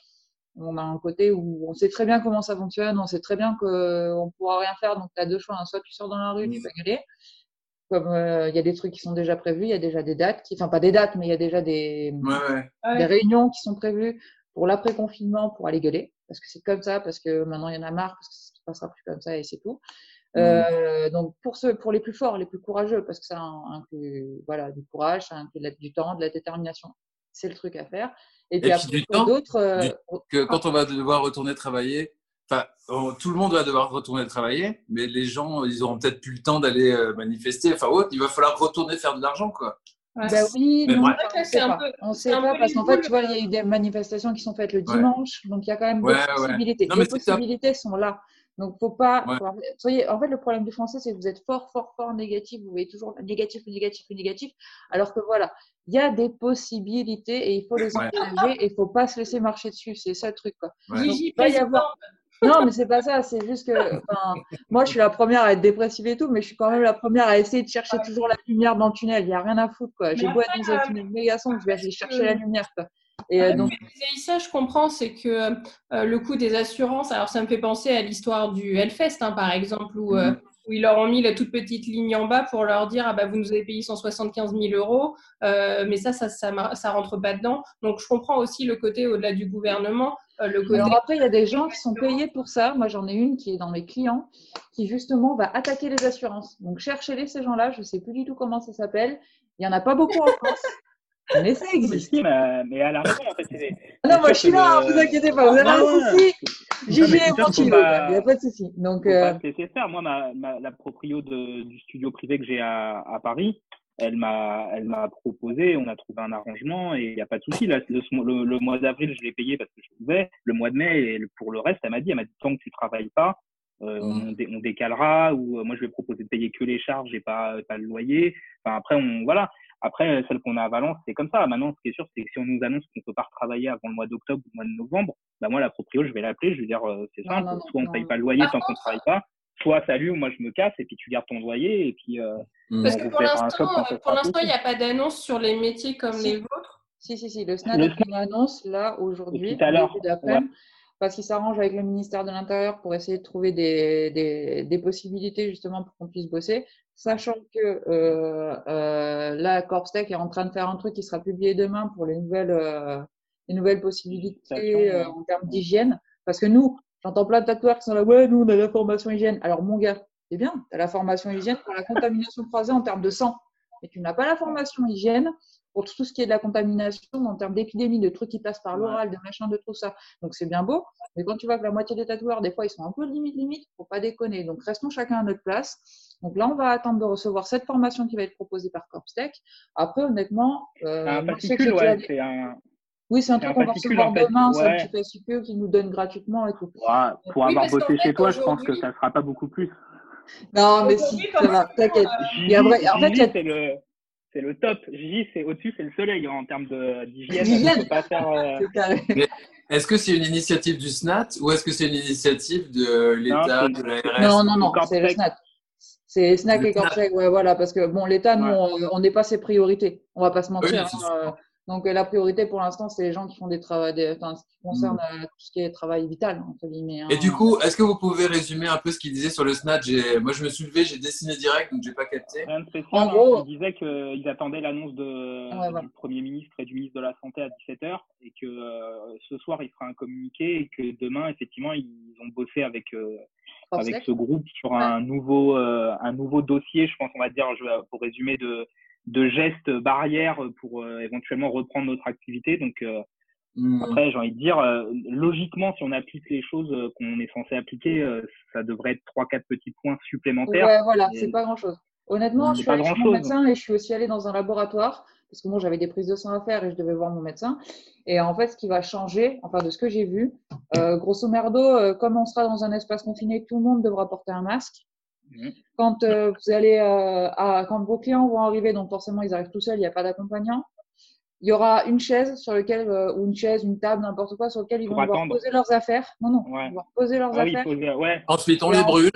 on a un côté où on sait très bien comment ça fonctionne, on sait très bien qu'on ne pourra rien faire, donc tu as deux choix, hein. Soit tu sors dans la rue, tu vas gueuler, comme il euh, y a des trucs qui sont déjà prévus, il y a déjà des dates, qui... enfin pas des dates, mais il y a déjà des, ouais, ouais. des ouais. réunions qui sont prévues pour l'après-confinement pour aller gueuler, parce que c'est comme ça, parce que maintenant il y en a marre, parce que ça ne passera plus comme ça et c'est tout. Mmh. Euh, donc pour ceux, pour les plus forts, les plus courageux, parce que ça inclut voilà, du courage, ça inclut du temps, de la détermination. C'est le truc à faire. Et puis, et puis après, du temps, d'autres, euh... que quand on va devoir retourner travailler, enfin, tout le monde va devoir retourner travailler, mais les gens, ils auront peut-être plus le temps d'aller manifester, enfin, autre, il va falloir retourner faire de l'argent, quoi. Ouais. Bah oui, mais non, ouais. on ne sait pas, peu, on sait pas parce qu'en fait, tu vois, il y a eu des manifestations qui sont faites le dimanche, ouais. donc il y a quand même des ouais, possibilités. Ouais. Non, les possibilités ça. sont là. Donc, faut pas. Ouais. Faut... Soyez... En fait, le problème du français, c'est que vous êtes fort, fort, fort négatif. Vous voyez toujours négatif, négatif, négatif. Alors que voilà, il y a des possibilités et il faut les envisager ouais. et il faut pas se laisser marcher dessus. C'est ça le truc, quoi. Ouais. Donc, il va y avoir... Non, mais c'est pas ça. C'est juste que, enfin, moi, je suis la première à être dépressive et tout, mais je suis quand même la première à essayer de chercher ouais. toujours la lumière dans le tunnel. Il y a rien à foutre, quoi. J'ai beau être dans un tunnel méga sombre, je vais aller chercher la lumière, quoi. Et euh, donc... Et ça, je comprends, c'est que euh, le coût des assurances, alors ça me fait penser à l'histoire du Hellfest, hein, par exemple, où, mmh. euh, où ils leur ont mis la toute petite ligne en bas pour leur dire « Ah bah, vous nous avez payé cent soixante-quinze mille euros, euh, mais ça, ça, ça, ça, ça rentre pas dedans. » Donc, je comprends aussi le côté au-delà du gouvernement. Euh, le côté... Alors après, il y a des gens qui sont payés pour ça. Moi, j'en ai une qui est dans mes clients, qui justement va attaquer les assurances. Donc, cherchez-les, ces gens-là. Je ne sais plus du tout comment ça s'appelle. Il n'y en a pas beaucoup en France. Mais ça existe. Mais, mais, mais à la raison, en fait. C'est, c'est non, moi je suis là, ne le... vous inquiétez pas, vous avez non, un souci. Gigi est tranquille, il n'y a pas de souci. Donc, euh... c'est ça. Moi, ma, ma, la proprio de, du studio privé que j'ai à, à Paris, elle m'a, elle m'a proposé, on a trouvé un arrangement et il n'y a pas de souci. Là, le, le, le mois d'avril, je l'ai payé parce que je pouvais. Le mois de mai, et pour le reste, elle m'a dit, elle m'a dit, tant que tu ne travailles pas, Euh, mmh. on, dé- on décalera, ou euh, moi je vais proposer de payer que les charges et pas pas le loyer. Enfin après on voilà. Après celle qu'on a à Valence c'est comme ça. Maintenant ce qui est sûr c'est que si on nous annonce qu'on peut pas retravailler avant le mois d'octobre ou le mois de novembre, bah moi la proprio je vais l'appeler, je vais dire euh, c'est simple, non, non, soit on ne paye pas le loyer tant qu'on ne travaille pas, soit salut moi je me casse et puis tu gardes ton loyer et puis. Euh, mmh. Parce que pour l'instant euh, pour l'instant il n'y a pas d'annonce sur les métiers comme si. les vôtres. Si si si le SNAT a fait une annonce là aujourd'hui début d'après-midi. Parce qu'ils s'arrangent avec le ministère de l'Intérieur pour essayer de trouver des, des, des possibilités justement pour qu'on puisse bosser, sachant que euh, euh, là, Corpstech est en train de faire un truc qui sera publié demain pour les nouvelles, euh, les nouvelles possibilités euh, en termes d'hygiène. Parce que nous, j'entends plein de tatoueurs qui sont là, ouais, nous on a la formation hygiène. Alors mon gars, c'est bien, tu as la formation hygiène pour la contamination croisée en termes de sang, mais tu n'as pas la formation hygiène pour tout ce qui est de la contamination en termes d'épidémie, de trucs qui passent par l'oral, de machin, de tout ça. Donc, c'est bien beau. Mais quand tu vois que la moitié des tatoueurs, des fois, ils sont un peu limite, limite, faut pas déconner. Donc, restons chacun à notre place. Donc là, on va attendre de recevoir cette formation qui va être proposée par Corpstech. Après, honnêtement… Euh, un fascicule, ouais, c'est un… Oui, c'est un truc qu'on va recevoir demain, ouais. C'est un petit fascicule qu'ils nous donnent gratuitement et tout. Ouais, pour oui, avoir bossé chez toi, je pense que ça ne sera pas beaucoup plus. Non, mais si, ça va, t'inquiète. Et après, en fait, c'est le… C'est le top. J, c'est au-dessus, c'est le soleil en termes de, d'hygiène. On peut pas faire, euh... Est-ce que c'est une initiative du SNAT ou est-ce que c'est une initiative de l'État, non, de la R S? Non, non, non, c'est le SNAT. C'est SNAT et Corpstech, ouais, voilà, parce que bon, l'État, nous, ouais. on n'est pas ses priorités. On va pas se mentir. Oui, hein. Donc, la priorité pour l'instant, c'est les gens qui font des travaux, des, enfin, ce qui concerne euh, tout ce qui est travail vital, entre guillemets. Hein. Et du coup, est-ce que vous pouvez résumer un peu ce qu'il disait sur le SNAT? Moi, je me suis levé, j'ai dessiné direct, donc je n'ai pas capté. Rien de spécial, en gros, hein, il disait qu'ils attendaient l'annonce de... ouais, ouais. du Premier ministre et du ministre de la Santé à dix-sept heures et que euh, ce soir, il fera un communiqué et que demain, effectivement, ils ont bossé avec, euh, avec ce groupe sur ouais. un, nouveau, euh, un nouveau dossier, je pense, on va dire, pour résumer, de... de gestes barrières pour euh, éventuellement reprendre notre activité. Donc, euh, mmh. après, j'ai envie de dire, euh, logiquement, si on applique les choses euh, qu'on est censé appliquer, euh, ça devrait être trois, quatre petits points supplémentaires. Ouais, voilà, et... c'est pas grand-chose. Honnêtement, je suis allée chez mon médecin et je suis aussi allée dans un laboratoire parce que moi, j'avais des prises de sang à faire et je devais voir mon médecin. Et en fait, ce qui va changer, enfin, de ce que j'ai vu, euh, grosso merdo, euh, comme on sera dans un espace confiné, tout le monde devra porter un masque. Quand euh, vous allez, euh, à, quand vos clients vont arriver, donc forcément ils arrivent tout seuls, il n'y a pas d'accompagnant. Il y aura une chaise sur lequel, euh, ou une chaise, une table, n'importe quoi, sur lequel ils vont devoir poser leurs affaires. Non, non, ouais. ils vont devoir poser leurs ah, affaires. Oui, faut... ouais. Ensuite, on les brûle.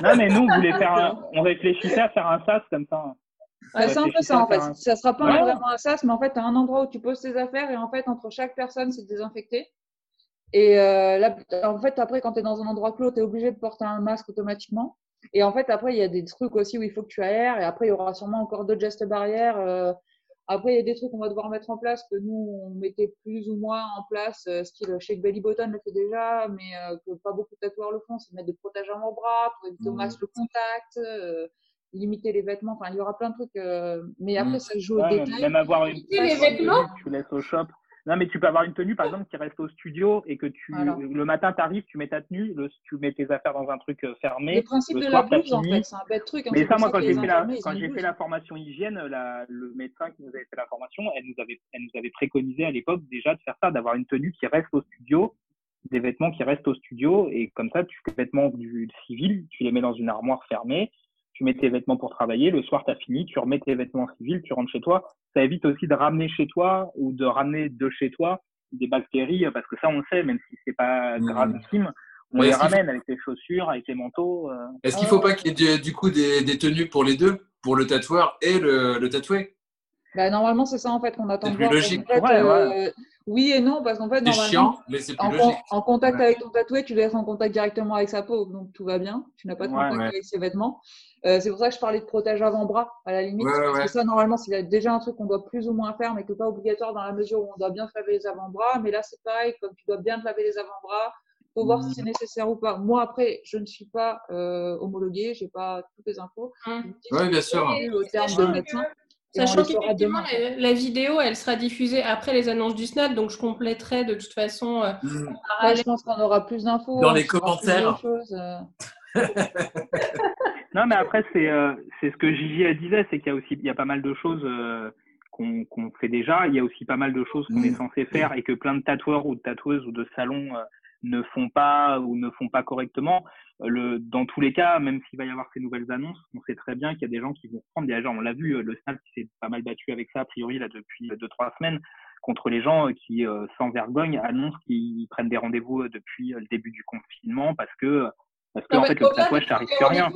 Non, mais nous, on voulait faire, un... on réfléchissait à faire un sas comme ça. Ouais, c'est un peu ça en fait. Un... Ça ne sera pas ouais. vraiment un sas, mais en fait, tu as un endroit où tu poses tes affaires et en fait, entre chaque personne, c'est désinfecté. Et euh, là, en fait, après, quand tu es dans un endroit clos, tu es obligé de porter un masque automatiquement. Et en fait, après, il y a des trucs aussi où il faut que tu aères. Et après, il y aura sûrement encore d'autres gestes barrières. Euh, après, il y a des trucs qu'on va devoir mettre en place que nous, on mettait plus ou moins en place. Euh, style, chez Bellybottom le fait déjà, mais euh, que pas beaucoup de tatoueurs le font. C'est mettre des protèges à mon bras pour éviter mmh. au masque le contact, euh, limiter les vêtements. Enfin, il y aura plein de trucs. Euh, mais après, mmh. ça joue au ouais, détail. Même avoir une... les vêtements, tu laisses au shop. Non, mais tu peux avoir une tenue, par exemple, qui reste au studio et que tu, alors, le matin, tu arrives, tu mets ta tenue, le, tu mets tes affaires dans un truc fermé. Le principe le de soir, la blouse, en fait, c'est un bête truc. Hein, mais ça, moi, quand j'ai fait, la, quand j'ai fait la formation hygiène, la, le médecin qui nous avait fait la formation, elle nous avait, elle nous avait préconisé à l'époque déjà de faire ça, d'avoir une tenue qui reste au studio, des vêtements qui restent au studio. Et comme ça, tu, les vêtements du civil, tu les mets dans une armoire fermée. Tu mets tes vêtements pour travailler, le soir, tu as fini, tu remets tes vêtements civils, tu rentres chez toi. Ça évite aussi de ramener chez toi ou de ramener de chez toi des bactéries, parce que ça, on le sait, même si c'est pas gravissime, on ouais, les ramène faut... avec les chaussures, avec les manteaux. Euh... Est-ce qu'il faut pas qu'il y ait du coup des, des tenues pour les deux, pour le tatoueur et le, le tatoué? Bah, normalement, c'est ça en fait qu'on attend. C'est plus logique. Fait, ouais, euh, ouais. Oui et non, parce qu'en fait, normalement, chiant, mais c'est plus en, logique. En contact ouais. avec ton tatoué, tu l'es en contact directement avec sa peau, donc tout va bien. Tu n'as pas de ouais, contact ouais. avec ses vêtements. Euh, c'est pour ça que je parlais de protège avant-bras, à la limite. Ouais, parce ouais. que ça, normalement, c'est déjà un truc qu'on doit plus ou moins faire, mais que pas obligatoire dans la mesure où on doit bien te laver les avant-bras. Mais là, c'est pareil, comme tu dois bien te laver les avant-bras, faut voir mmh. si c'est nécessaire ou pas. Moi, après, je ne suis pas euh, homologuée, j'ai pas toutes les infos. Mmh. Oui, bien sûr. Au terme de médecin. Sachant qu'effectivement, la, la vidéo, elle sera diffusée après les annonces du SNAT, donc je compléterai de toute façon. Euh, mmh. ouais, je pense qu'on aura plus d'infos. Dans les commentaires. Non, mais après, c'est euh, c'est ce que Gigi elle disait, c'est qu'il y a aussi il y a pas mal de choses euh, qu'on qu'on fait déjà. Il y a aussi pas mal de choses qu'on mmh. est censé faire et que plein de tatoueurs ou de tatoueuses ou de salons euh, ne font pas ou ne font pas correctement. Le, dans tous les cas, même s'il va y avoir ces nouvelles annonces, on sait très bien qu'il y a des gens qui vont prendre. Déjà, on l'a vu, le SNAT s'est pas mal battu avec ça, a priori, là, depuis deux, trois semaines, contre les gens qui, sans vergogne, annoncent qu'ils prennent des rendez-vous depuis le début du confinement parce que, parce que, en fait, le tatouage, ça n'arrive plus rien.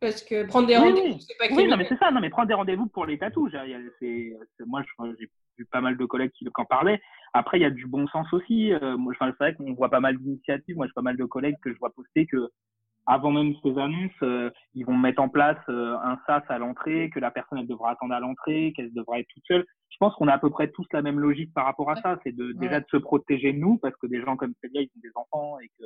Parce que prendre des oui, rendez-vous, oui. c'est pas que oui, non, mais c'est ça. Non, mais prendre des rendez-vous pour les tatous. C'est, c'est, moi, j'ai vu pas mal de collègues qui en parlaient. Après, il y a du bon sens aussi. Euh, moi, enfin, c'est vrai qu'on voit pas mal d'initiatives. Moi, j'ai pas mal de collègues que je vois poster que, avant même ces annonces, euh, ils vont mettre en place euh, un sas à l'entrée, que la personne, elle devra attendre à l'entrée, qu'elle devra être toute seule. Je pense qu'on a à peu près tous la même logique par rapport à ouais. ça. C'est de, ouais. déjà de se protéger de nous, parce que des gens comme Célia, ils ont des enfants et que,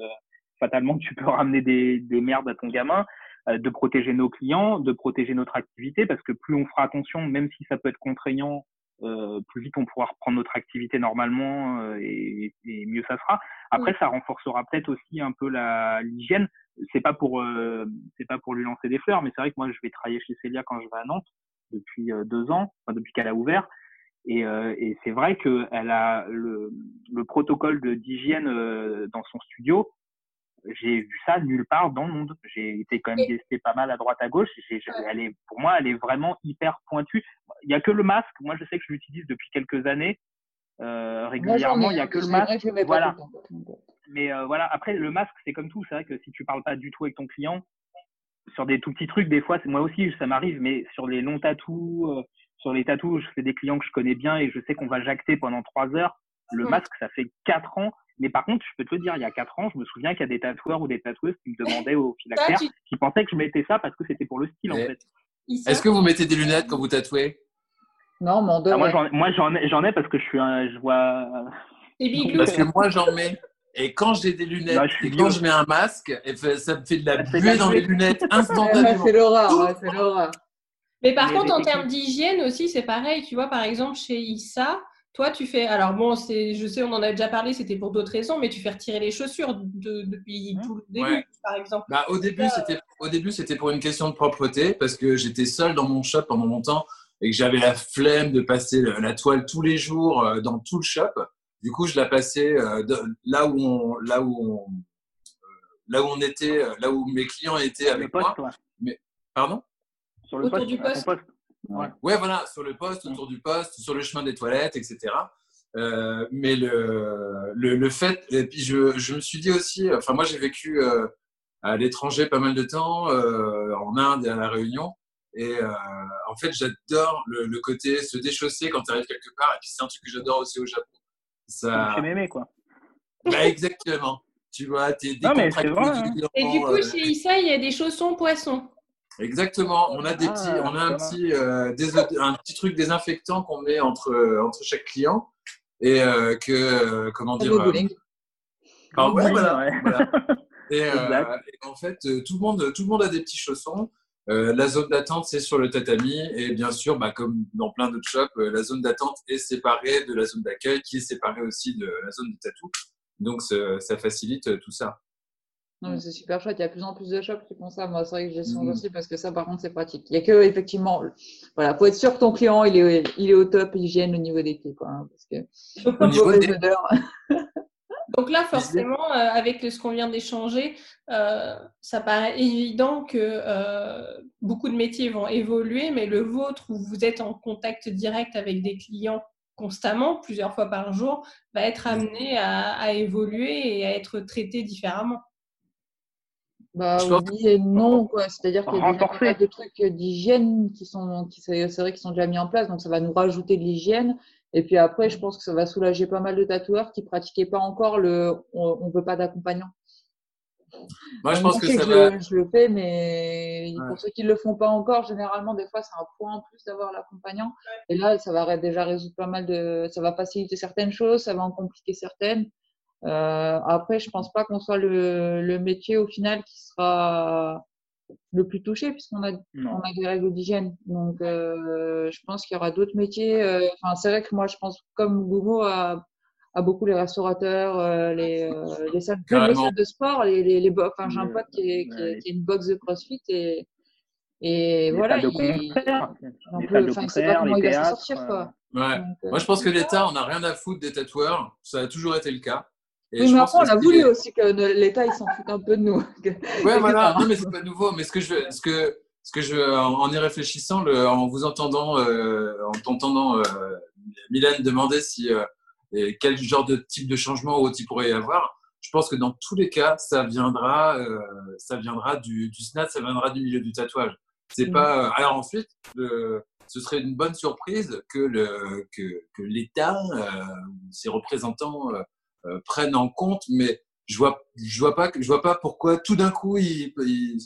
fatalement, tu peux ramener des, des merdes à ton gamin. De protéger nos clients, de protéger notre activité, parce que plus on fera attention, même si ça peut être contraignant, euh, plus vite on pourra reprendre notre activité normalement euh, et, et mieux ça sera. Après, oui. ça renforcera peut-être aussi un peu la l'hygiène. C'est pas pour euh, c'est pas pour lui lancer des fleurs, mais c'est vrai que moi je vais travailler chez Célia quand je vais à Nantes depuis euh, deux ans, enfin, depuis qu'elle a ouvert. Et, euh, et c'est vrai que elle a le, le protocole de d'hygiène euh, dans son studio. J'ai vu ça nulle part dans le monde. J'ai été quand même testée pas mal à droite à gauche. J'ai, elle est, pour moi, elle est vraiment hyper pointue. Il n'y a que le masque. Moi, je sais que je l'utilise depuis quelques années euh, régulièrement. Il n'y a que le masque. Voilà. Mais euh, voilà. Après, le masque, c'est comme tout. C'est vrai que si tu parles pas du tout avec ton client sur des tout petits trucs, des fois, c'est moi aussi, ça m'arrive. Mais sur les longs tatous, euh, sur les tatous, je fais des clients que je connais bien et je sais qu'on va jacter pendant trois heures. Le masque, ça fait quatre ans. Mais par contre, je peux te le dire, il y a quatre ans, je me souviens qu'il y a des tatoueurs ou des tatoueuses qui me demandaient au phylactère, tu... qui pensaient que je mettais ça parce que c'était pour le style, mais... en fait. Est-ce que vous mettez des lunettes quand vous tatouez? Non, mais ah, moi, j'en, moi j'en, ai, j'en ai parce que je suis un... Je vois... Parce que moi, j'en mets. Et quand j'ai des lunettes, non, et quand bio. je mets un masque, et ça me fait de la buée dans les lunettes instantanément. C'est l'horreur, c'est l'horreur. Mais par mais contre, en termes d'hygiène aussi, c'est pareil. Tu vois, par exemple, chez Issa... Toi, tu fais… Alors bon, c'est, je sais, on en a déjà parlé, c'était pour d'autres raisons, mais tu fais retirer les chaussures de, depuis tout le début, ouais. par exemple. Bah, au, début, c'était, au début, c'était pour une question de propreté, parce que j'étais seul dans mon shop pendant longtemps et que j'avais la flemme de passer la, la toile tous les jours euh, dans tout le shop. Du coup, je la passais euh, de, là, où on, là, où on, euh, là où on était, euh, là où mes clients étaient avec poste, moi. Toi. Mais, pardon Sur le Autour poste, du poste. Ouais. ouais, voilà, sur le poste, autour du poste, sur le chemin des toilettes, et cetera. Euh, mais le, le, le fait… Et puis, je, je me suis dit aussi… Enfin, moi, j'ai vécu euh, à l'étranger pas mal de temps, euh, en Inde et à La Réunion. Et euh, en fait, j'adore le, le côté se déchausser quand tu arrives quelque part. Et puis, c'est un truc que j'adore aussi au Japon. Ça... Chez mémé, quoi. Bah, exactement. Tu vois, t'es décontracté. Hein. Et du coup, euh... chez Issa, il y a des chaussons poissons. Exactement, on a des petits, ah, on a un petit, euh, des, un petit truc désinfectant qu'on met entre entre chaque client et euh, que euh, comment dire. Euh, alors, ouais, voilà, ouais. voilà. Et, euh, et en fait, tout le monde, tout le monde a des petits chaussons. Euh, la zone d'attente, c'est sur le tatami et bien sûr, bah, comme dans plein d'autres shops, la zone d'attente est séparée de la zone d'accueil, qui est séparée aussi de la zone du tatou. Donc, ça facilite tout ça. Non, mais c'est super chouette. Il y a de plus en plus de shops qui font ça. Moi, c'est vrai que j'ai songe aussi parce que ça, par contre, c'est pratique. Il y a que, effectivement, voilà, faut être sûr que ton client, il est, il est au top, hygiène au niveau des pieds, quoi. Hein, parce que, au niveau des odeurs. Donc là, forcément, euh, avec ce qu'on vient d'échanger, euh, ça paraît évident que euh, beaucoup de métiers vont évoluer, mais le vôtre, où vous êtes en contact direct avec des clients constamment, plusieurs fois par jour, va être amené à, à évoluer et à être traité différemment. Bah, oui et non, quoi. C'est-à-dire qu'il y a déjà des trucs d'hygiène qui sont, qui, c'est vrai, qui sont déjà mis en place, donc ça va nous rajouter de l'hygiène. Et puis après, je pense que ça va soulager pas mal de tatoueurs qui pratiquaient pas encore le on ne veut pas d'accompagnant. Moi, je pense que ça va. Je le fais, mais pour ceux qui ne le font pas encore, généralement, des fois, c'est un point en plus d'avoir l'accompagnant. Et là, ça va déjà résoudre pas mal de. Ça va faciliter certaines choses, ça va en compliquer certaines. Euh, après, je pense pas qu'on soit le, le métier au final qui sera le plus touché puisqu'on a, on a des règles d'hygiène. Donc, euh, je pense qu'il y aura d'autres métiers. Euh, enfin, c'est vrai que moi, je pense comme Gumo à, à beaucoup les restaurateurs, euh, les, euh, les, salles, les salles de sport, les, les, les box. Enfin, j'ai un pote qui est, qui est, qui est une box de CrossFit et, et les voilà. Salles il, on peut, enfin, c'est pas comment il va s'en sortir, quoi. Ouais. Donc, euh, moi, je pense que l'État, on n'a rien à foutre des tatoueurs. Ça a toujours été le cas. Et oui, mais après, on a voulu aussi que l'État, ils s'en foutent un peu de nous. Ouais, voilà. Non, mais c'est pas nouveau. Mais ce que je, ce que, ce que je, en y réfléchissant, le, en vous entendant, euh, en t'entendant, euh, Mylène demander si euh, quel genre de type de changement ou autre il pourrait y avoir. Je pense que dans tous les cas, ça viendra, euh, ça viendra du, du S N A T, ça viendra du milieu du tatouage. C'est mmh. pas. Euh, alors ensuite, le, ce serait une bonne surprise que le, que, que l'État, euh, ses représentants. Euh, Euh, prennent en compte, mais je vois, je vois pas, je vois pas pourquoi tout d'un coup ils il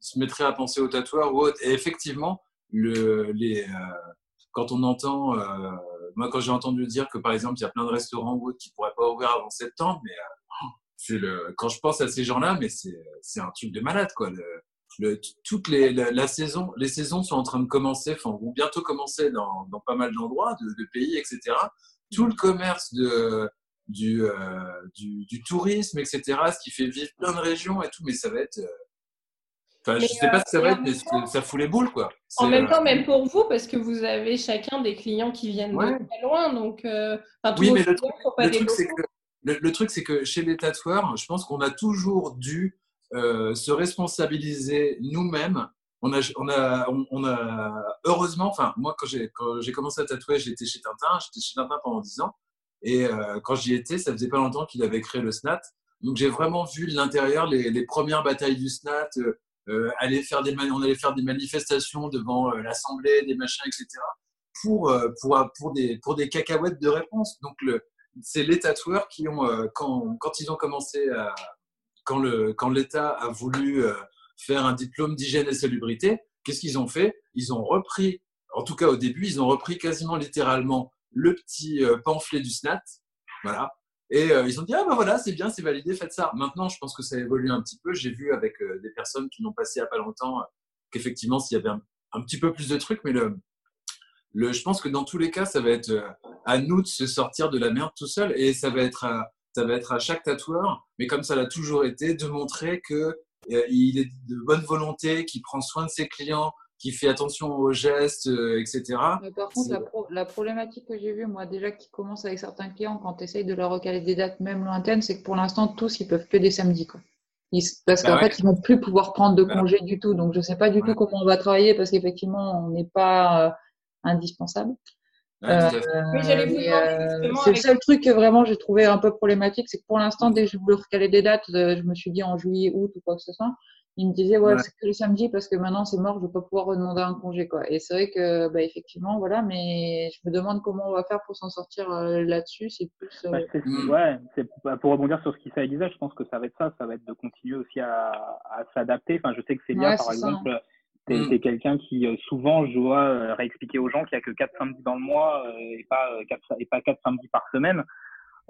se mettraient à penser aux tatoueurs ou autre. Et effectivement, le, les, euh, quand on entend, euh, moi quand j'ai entendu dire que par exemple il y a plein de restaurants ou autres qui pourraient pas ouvrir avant septembre, mais euh, c'est le, quand je pense à ces gens-là, mais c'est, c'est un truc de malade quoi. Le, le, toutes les, la, la saison, les saisons sont en train de commencer, enfin vont bientôt commencer dans, dans pas mal d'endroits, de, de pays, et cetera. Tout le commerce de Du, euh, du, du tourisme, et cetera, ce qui fait vivre plein de régions et tout, mais ça va être… Enfin, euh, je sais euh, pas ce que ça va être, mais temps, ça fout les boules, quoi. C'est, en même temps, euh, même pour vous, parce que vous avez chacun des clients qui viennent ouais. de très loin, donc… Euh, oui, mais le truc, le, truc, c'est que, le, le truc, c'est que chez les tatoueurs, je pense qu'on a toujours dû euh, se responsabiliser nous-mêmes. On a, on a, on, on a heureusement… Enfin, moi, quand j'ai, quand j'ai commencé à tatouer, j'étais chez Tintin, j'étais chez Tintin pendant dix ans. Et euh, quand j'y étais, ça faisait pas longtemps qu'il avait créé le S N A T. Donc j'ai vraiment vu de l'intérieur les, les premières batailles du S N A T. Euh, aller faire des, on allait faire des manifestations devant euh, l'Assemblée, des machins, et cetera. pour, pour, pour, des, pour des cacahuètes de réponse. Donc, le, c'est les tatoueurs qui ont, quand, quand ils ont commencé, à, quand, le, quand l'État a voulu faire un diplôme d'hygiène et salubrité, qu'est-ce qu'ils ont fait? Ils ont repris, en tout cas au début, ils ont repris quasiment littéralement le petit pamphlet du SNAT, voilà. Et euh, ils ont dit, ah ben voilà, c'est bien, c'est validé, faites ça. Maintenant, je pense que ça évolue un petit peu. J'ai vu avec euh, des personnes qui l'ont passé il n'y a pas longtemps euh, qu'effectivement, s'il y avait un, un petit peu plus de trucs, mais le, le, je pense que dans tous les cas, ça va être euh, à nous de se sortir de la merde tout seul, et ça va être à, ça va être à chaque tatoueur, mais comme ça l'a toujours été, de montrer que euh, il est de bonne volonté, qu'il prend soin de ses clients, qu'il fait attention aux gestes, euh, et cetera. Mais par contre, la, pro la problématique que j'ai vue, moi, déjà, qui commence avec certains clients quand tu essayes de leur recaler des dates même lointaines, c'est que pour l'instant, tous, ils peuvent que des samedis, quoi. Ils, parce bah qu'en ouais. fait, ils ne vont plus pouvoir prendre de congés bah. du tout. Donc, je ne sais pas du ouais. tout comment on va travailler parce qu'effectivement, on n'est pas euh, indispensable. Ouais, euh, oui, j'allais vous demander euh, c'est le seul avec... truc que vraiment j'ai trouvé un peu problématique, c'est que pour l'instant, dès que je voulais recaler des dates, euh, je me suis dit en juillet, août ou quoi que ce soit, il me disait, ouais, ouais. c'est que le samedi parce que maintenant c'est mort, je ne vais pas pouvoir redemander un congé, quoi. Et c'est vrai que, bah, effectivement, voilà, mais je me demande comment on va faire pour s'en sortir euh, là-dessus. C'est plus. Euh... Bah, ouais, c'est bah, pour rebondir sur ce qu'Issa disait, je pense que ça va être ça, ça va être de continuer aussi à, à s'adapter. Enfin, je sais que Célia, ouais, par exemple, hein. t'es mmh. quelqu'un qui souvent, je dois réexpliquer aux gens qu'il n'y a que quatre samedis dans le mois et pas quatre et pas quatre samedis par semaine.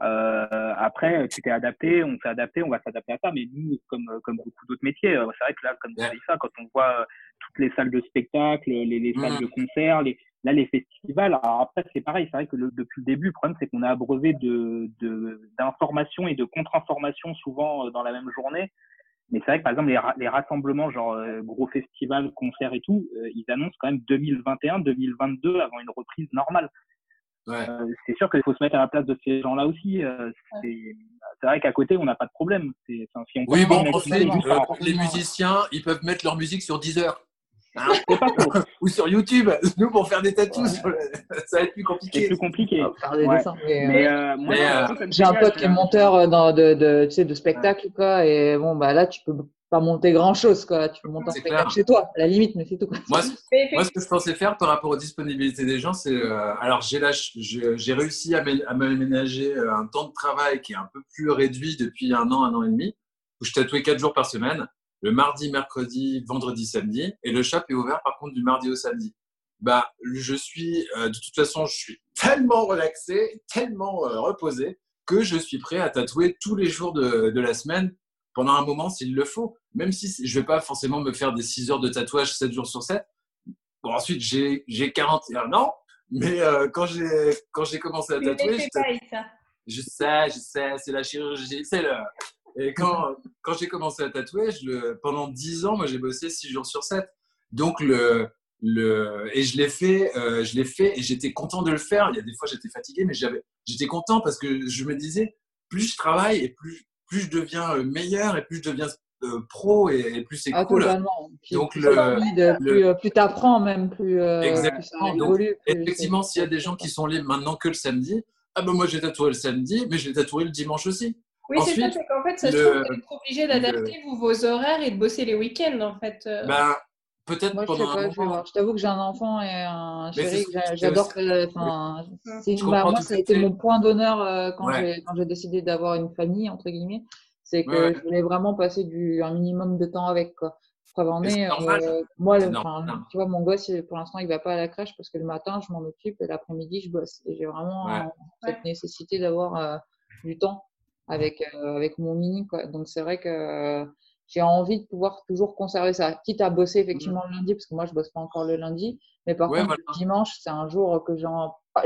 Euh, après, tu t'es adapté, on s'est adapté, on va s'adapter à ça. Mais nous, comme comme beaucoup d'autres métiers, c'est vrai que là, comme tu dis ça, quand on voit toutes les salles de spectacle, les, les salles de concert, les, là les festivals. Alors après, c'est pareil, c'est vrai que le, depuis le début, le problème c'est qu'on a abreuvé de d'informations et de contre-informations souvent dans la même journée. Mais c'est vrai que par exemple les, ra les rassemblements, genre euh, gros festivals, concerts et tout, euh, ils annoncent quand même deux mille vingt et un, deux mille vingt-deux avant une reprise normale. Ouais. Euh, c'est sûr qu'il faut se mettre à la place de ces gens-là aussi. Euh, c'est vrai qu'à côté, on n'a pas de problème. C'est, c'est, si on oui, bon, on sait, euh, par... les musiciens, ils peuvent mettre leur musique sur Deezer. Hein ou sur YouTube. Nous, pour faire des tatous, ouais. ça va être plus compliqué. C'est plus compliqué. Ouais. Mais euh, moi, euh, j'ai un pote qui est monteur dans de, de, tu sais, de spectacle, ouais. quoi, et bon, bah là, tu peux pas monter grand-chose, quoi. Tu peux monter un spectacle clair. chez toi, à la limite, mais c'est tout. Quoi. Moi, moi, ce que je pensais faire par rapport aux disponibilités des gens, c'est... Euh, alors, j'ai réussi à m'aménager un temps de travail qui est un peu plus réduit depuis un an, un an et demi, où je tatouais quatre jours par semaine, le mardi, mercredi, vendredi, samedi, et le shop est ouvert, par contre, du mardi au samedi. Bah, je suis... Euh, de toute façon, je suis tellement relaxé, tellement euh, reposé, que je suis prêt à tatouer tous les jours de, de la semaine pendant un moment, s'il le faut, même si je ne vais pas forcément me faire des six heures de tatouage sept jours sur sept. Bon, ensuite, j'ai quarante et un ans, mais euh, quand j'ai commencé à tatouer… Je, pas, ça. je sais, je sais, c'est la chirurgie, c'est le… Et quand, quand j'ai commencé à tatouer, je, pendant dix ans, moi, j'ai bossé six jours sur sept. Donc, le, le, et je l'ai fait, euh, je l'ai fait et j'étais content de le faire. Il y a des fois, j'étais fatigué, mais j'étais content parce que je me disais, plus je travaille et plus… plus je deviens meilleur et plus je deviens euh, pro et, et plus c'est ah, cool. Puis, donc plus le, le... t'apprends même plus. Euh, Exactement. Plus évolue, donc, plus effectivement, s'il y a des gens qui sont libres maintenant que le samedi, ah ben moi j'ai tatoué le samedi, mais j'ai tatoué le dimanche aussi. Oui, c'est ça. C'est qu'en fait, ça se trouve que vous êtes obligé d'adapter le... vos horaires et de bosser les week-ends en fait. Euh... Ben, peut-être pendant un moment. Je t'avoue que j'ai un enfant et un chéri que j'adore. Enfin, moi, ça a été mon point d'honneur quand j'ai décidé d'avoir une famille, entre guillemets. C'est que je voulais vraiment passer du, un minimum de temps avec, quoi. Preuve en est, moi, tu vois, mon gosse, pour l'instant, il ne va pas à la crèche parce que le matin, je m'en occupe et l'après-midi, je bosse. Et j'ai vraiment cette nécessité d'avoir du temps avec mon mini, quoi. Donc, c'est vrai que... j'ai envie de pouvoir toujours conserver ça. Quitte à bosser effectivement mmh. le lundi, parce que moi, je ne bosse pas encore le lundi. Mais par ouais, contre, voilà. le dimanche, c'est un jour que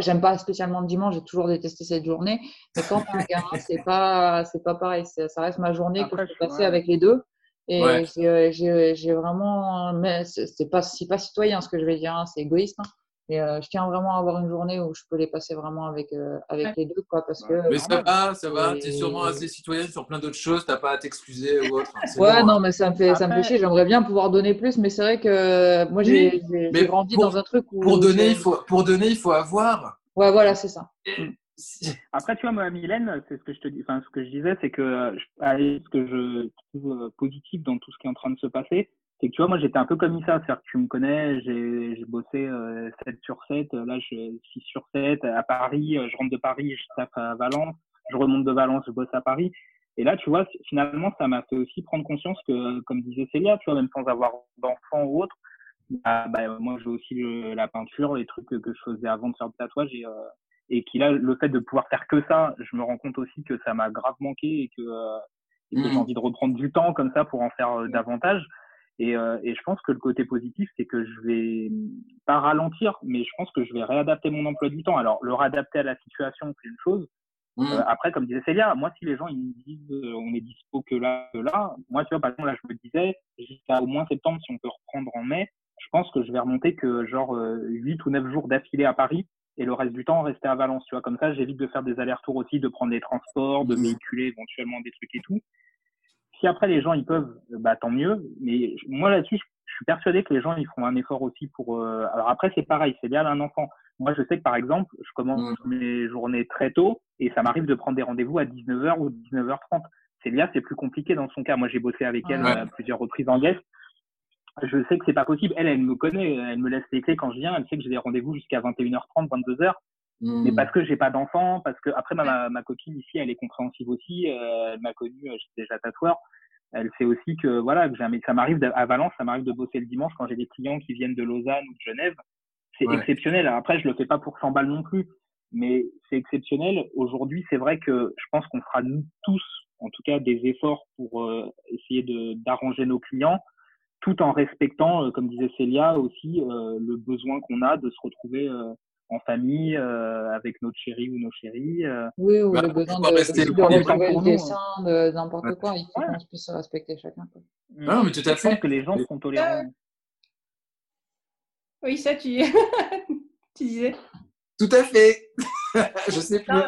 j'aime pas spécialement le dimanche. J'ai toujours détesté cette journée. Mais quand t'as un gamin, ce n'est pas, pas pareil. Ça reste ma journée Après, que je peux passer ouais. avec les deux. Et ouais. j'ai vraiment… Ce n'est pas, pas citoyen ce que je vais dire, hein. C'est égoïste. Hein. Mais euh, je tiens vraiment à avoir une journée où je peux les passer vraiment avec, euh, avec ouais. les deux. Quoi, parce que, mais ça va, ça va. Et... tu es sûrement assez citoyenne sur plein d'autres choses. Tu n'as pas à t'excuser ou autre. Hein. Ouais, bon, non, hein. mais ça me fait, Après... ça me fait chier. J'aimerais bien pouvoir donner plus. Mais c'est vrai que moi, j'ai oui. grandi pour, dans un truc où… Pour donner, il faut, pour donner, il faut avoir. Ouais, voilà, c'est ça. Et... Après, tu vois, moi, Mylène, c'est ce que je te dis, enfin, ce que je disais, c'est que je, ce que je trouve positif dans tout ce qui est en train de se passer, c'est tu vois, moi, j'étais un peu comme Issa, c'est-à-dire que tu me connais, j'ai bossé euh, sept sur sept, là, je six sur sept à Paris, je rentre de Paris, je taffe à Valence, je remonte de Valence, je bosse à Paris. Et là, tu vois, finalement, ça m'a fait aussi prendre conscience que, comme disait Célia, tu vois, même sans avoir d'enfant ou autre, bah, bah, moi, j'ai aussi le, la peinture, les trucs que, que je faisais avant de faire le tatouage et, euh, et qui là, le fait de pouvoir faire que ça, je me rends compte aussi que ça m'a grave manqué et que, euh, et que mmh. j'ai envie de reprendre du temps comme ça pour en faire euh, davantage. Et, euh, et je pense que le côté positif, c'est que je vais pas ralentir, mais je pense que je vais réadapter mon emploi du temps. Alors, le réadapter à la situation, c'est une chose. Mmh. Euh, après, comme disait Célia, moi, si les gens, ils me disent, euh, on est dispo que là, que là, moi, tu vois, par exemple, là, je me disais, jusqu'à au moins septembre, si on peut reprendre en mai, je pense que je vais remonter que genre euh, huit ou neuf jours d'affilée à Paris et le reste du temps, rester à Valence, tu vois. Comme ça, j'évite de faire des allers-retours aussi, de prendre les transports, de véhiculer éventuellement des trucs et tout. Si après, les gens, ils peuvent, bah, tant mieux. Mais moi, là-dessus, je, je suis persuadé que les gens, ils feront un effort aussi pour… Euh... Alors après, c'est pareil, c'est bien un enfant. Moi, je sais que par exemple, je commence mmh. mes journées très tôt et ça m'arrive de prendre des rendez-vous à dix-neuf heures ou dix-neuf heures trente. Célia, c'est plus compliqué dans son cas. Moi, j'ai bossé avec elle ouais. à plusieurs reprises en guest. Je sais que c'est pas possible. Elle, elle me connaît. Elle me laisse les clés quand je viens. Elle sait que j'ai des rendez-vous jusqu'à vingt et une heures trente, vingt-deux heures. Mmh. Mais parce que j'ai pas d'enfant, parce que après, ma, ma, ma copine ici, elle est compréhensive aussi. Euh, elle m'a connue, j'étais déjà tatoueur. Elle sait aussi que, voilà, que jamais, ça m'arrive à Valence, ça m'arrive de bosser le dimanche quand j'ai des clients qui viennent de Lausanne ou de Genève. C'est ouais. exceptionnel. Après, je le fais pas pour cent balles non plus, mais c'est exceptionnel. Aujourd'hui, c'est vrai que je pense qu'on fera nous tous, en tout cas, des efforts pour euh, essayer de d'arranger nos clients, tout en respectant, euh, comme disait Célia aussi, euh, le besoin qu'on a de se retrouver euh, en famille euh, avec notre chérie ou nos chéris. Euh. Oui, ou bah, le besoin de, de, de, de retrouver le dessin, n'importe ouais. quoi, il faut ouais. qu'on puisse se respecter chacun. Non, mais tout à fait. Je pense que les gens sont tolérants. Oui, ça, tu, tu disais. Tout à fait. Je sais plus. Non,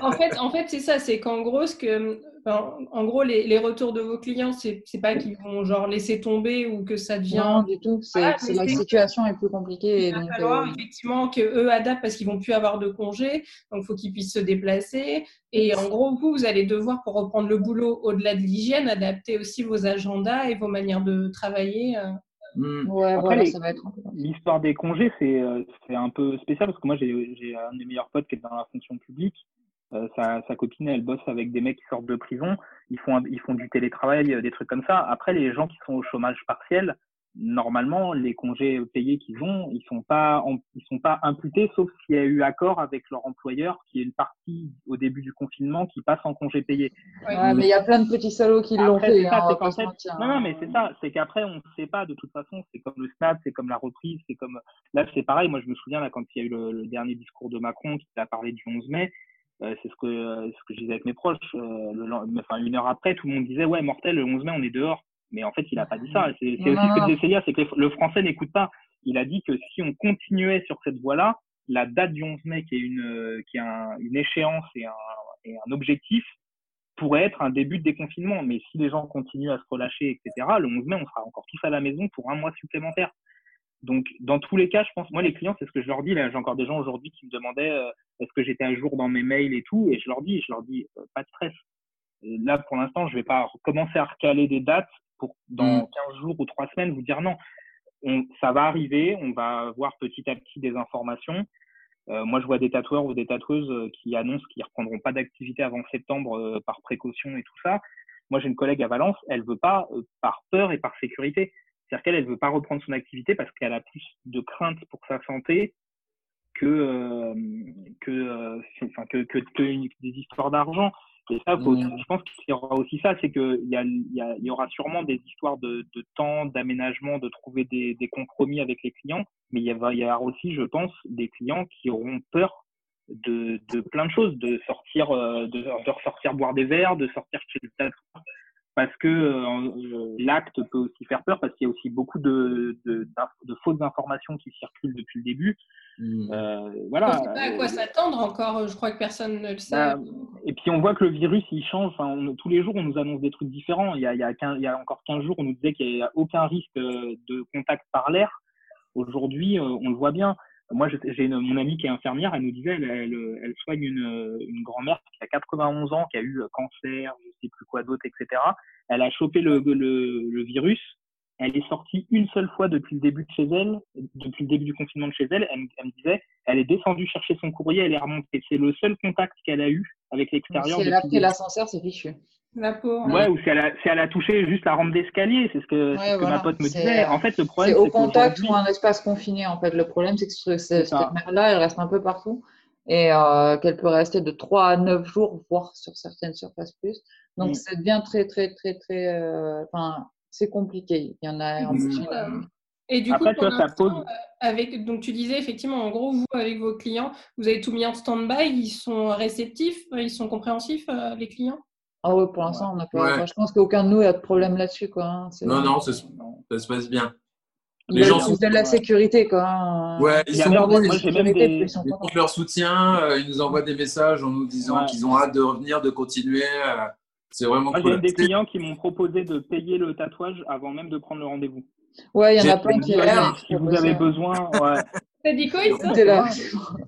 en fait, en fait c'est ça. C'est qu'en gros, ce que, enfin, en gros les, les retours de vos clients, c'est pas qu'ils vont genre, laisser tomber ou que ça devient… Non, du tout. C'est ah, la situation est plus compliquée. Il va falloir euh... effectivement qu'eux adaptent parce qu'ils ne vont plus avoir de congés. Donc, il faut qu'ils puissent se déplacer. Et en gros, vous, vous allez devoir, pour reprendre le boulot au-delà de l'hygiène, adapter aussi vos agendas et vos manières de travailler. Euh... Mmh. Ouais, après, voilà, l'histoire des congés, c'est un peu spécial parce que moi, j'ai un de mes meilleurs potes qui est dans la fonction publique. Euh, sa, sa copine, elle bosse avec des mecs qui sortent de prison. Ils font, ils font du télétravail, des trucs comme ça. Après, les gens qui sont au chômage partiel, normalement, les congés payés qu'ils ont, ils sont pas, en, ils sont pas imputés, sauf s'il y a eu accord avec leur employeur, qui est une partie au début du confinement qui passe en congé payé. Ouais, euh, mais il y a plein de petits salauds qui l'ont fait. Hein, ça, fait non, non, mais c'est ça, c'est qu'après on ne sait pas de toute façon. C'est comme le SNAT, c'est comme la reprise, c'est comme là, c'est pareil. Moi, je me souviens là quand il y a eu le, le dernier discours de Macron qui a parlé du onze mai. Euh, c'est ce que euh, ce que je disais avec mes proches. Euh, le, enfin, une heure après, tout le monde disait ouais, mortel, le onze mai, on est dehors. Mais en fait, il n'a pas dit ça. C'est aussi ce que disait Célia, c'est que le français n'écoute pas. Il a dit que si on continuait sur cette voie-là, la date du onze mai, qui est une, qui est un, une échéance et un, et un objectif, pourrait être un début de déconfinement. Mais si les gens continuent à se relâcher, et cetera, le onze mai, on sera encore tous à la maison pour un mois supplémentaire. Donc, dans tous les cas, je pense, moi, les clients, c'est ce que je leur dis. Là, j'ai encore des gens aujourd'hui qui me demandaient euh, est-ce que j'étais à jour dans mes mails et tout. Et je leur dis, je leur dis, euh, pas de stress. Là, pour l'instant, je vais pas commencer à recaler des dates pour dans mmh. quinze jours ou trois semaines vous dire non, on, ça va arriver, on va voir petit à petit des informations. Euh, moi, je vois des tatoueurs ou des tatoueuses qui annoncent qu'ils reprendront pas d'activité avant septembre euh, par précaution et tout ça. Moi, j'ai une collègue à Valence, elle veut pas euh, par peur et par sécurité. C'est-à-dire qu'elle, elle veut pas reprendre son activité parce qu'elle a plus de crainte pour sa santé que, euh, que, euh, enfin, que, que, que une, des histoires d'argent. Et ça, faut, mmh. je pense qu'il y aura aussi ça, c'est qu'il y, a, y, a, y aura sûrement des histoires de, de temps, d'aménagement, de trouver des, des compromis avec les clients, mais il y va y avoir aussi, je pense, des clients qui auront peur de, de plein de choses, de sortir, de, de ressortir boire des verres, de sortir chez le tatoueur, parce que euh, l'acte peut aussi faire peur, parce qu'il y a aussi beaucoup de, de, de fausses informations qui circulent depuis le début. Mmh. Euh, voilà. On ne sait pas à quoi s'attendre encore, je crois que personne ne le sait. Bah, et puis on voit que le virus, il change. Enfin, on, tous les jours, on nous annonce des trucs différents. Il y a, il y a, quinze, il y a encore quinze jours, on nous disait qu'il n'y a aucun risque de contact par l'air. Aujourd'hui, on le voit bien. Moi, j'ai mon amie qui est infirmière, elle nous disait, elle, elle, elle soigne une, une grand-mère qui a quatre-vingt-onze ans, qui a eu cancer, je sais plus quoi d'autre, et cetera. Elle a chopé le, le, le virus elle est sortie une seule fois depuis le début de chez elle, depuis le début du confinement de chez elle. Elle, elle me disait, elle est descendue chercher son courrier, elle est remontée. C'est le seul contact qu'elle a eu avec l'extérieur. Si elle a pris l'ascenseur, c'est fichu. La peau. Ouais, ou si elle, a, si elle a touché juste la rampe d'escalier, c'est ce que, ouais, c'est ce voilà. que ma pote me disait. En fait, le problème, c'est au contact ou un espace confiné. En fait, le problème, c'est que ce, ce, cette mère-là, elle reste un peu partout et euh, qu'elle peut rester de trois à neuf jours, voire sur certaines surfaces plus. Donc, mm. ça devient très, très, très, très. Enfin, euh, c'est compliqué. Il y en a. En mm. plus, euh... Et du Après, coup, toi, ça pose... avec, donc tu disais effectivement, en gros, vous avec vos clients, vous avez tout mis en stand-by. Ils sont réceptifs, ils sont compréhensifs, euh, les clients. Ah oui, pour l'instant, on n'a pas. Ouais. Moi, je pense qu'aucun de nous a de problème là-dessus, quoi. C'est... Non, non, ça se... ça se passe bien. Les gens sont de la sécurité, quoi. Ouais, ils sont contents. Moi, j'ai même des comptes leur soutien. Ils nous envoient des messages en nous disant ouais. qu'ils ont hâte de revenir, de continuer. C'est vraiment Moi, cool. J'ai des clients qui m'ont proposé de payer le tatouage avant même de prendre le rendez-vous. Ouais, il y en a plein qui. Si vous avez besoin. Ouais. T'as dit quoi, Issa ? T'es là.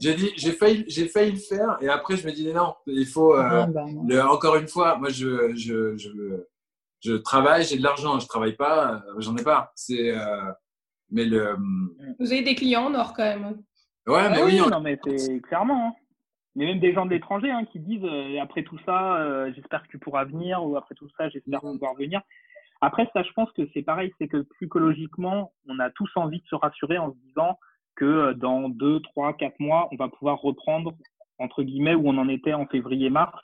J'ai dit, j'ai failli, j'ai failli le faire, et après je me dis non, il faut. Euh, non, ben non. Le, encore une fois, moi je, je, je, je travaille, j'ai de l'argent, je travaille pas, j'en ai pas. C'est, euh, mais le. Vous avez des clients en or quand même. Ouais, mais ah, oui. oui on... Non, mais c'est clairement. Hein. Il y a même des gens de l'étranger hein, qui disent euh, après tout ça, euh, j'espère que tu pourras venir, ou après tout ça, j'espère mmh. pouvoir venir. Après ça, je pense que c'est pareil, c'est que psychologiquement, on a tous envie de se rassurer en se disant que dans deux, trois, quatre mois, on va pouvoir reprendre, entre guillemets, où on en était en février-mars.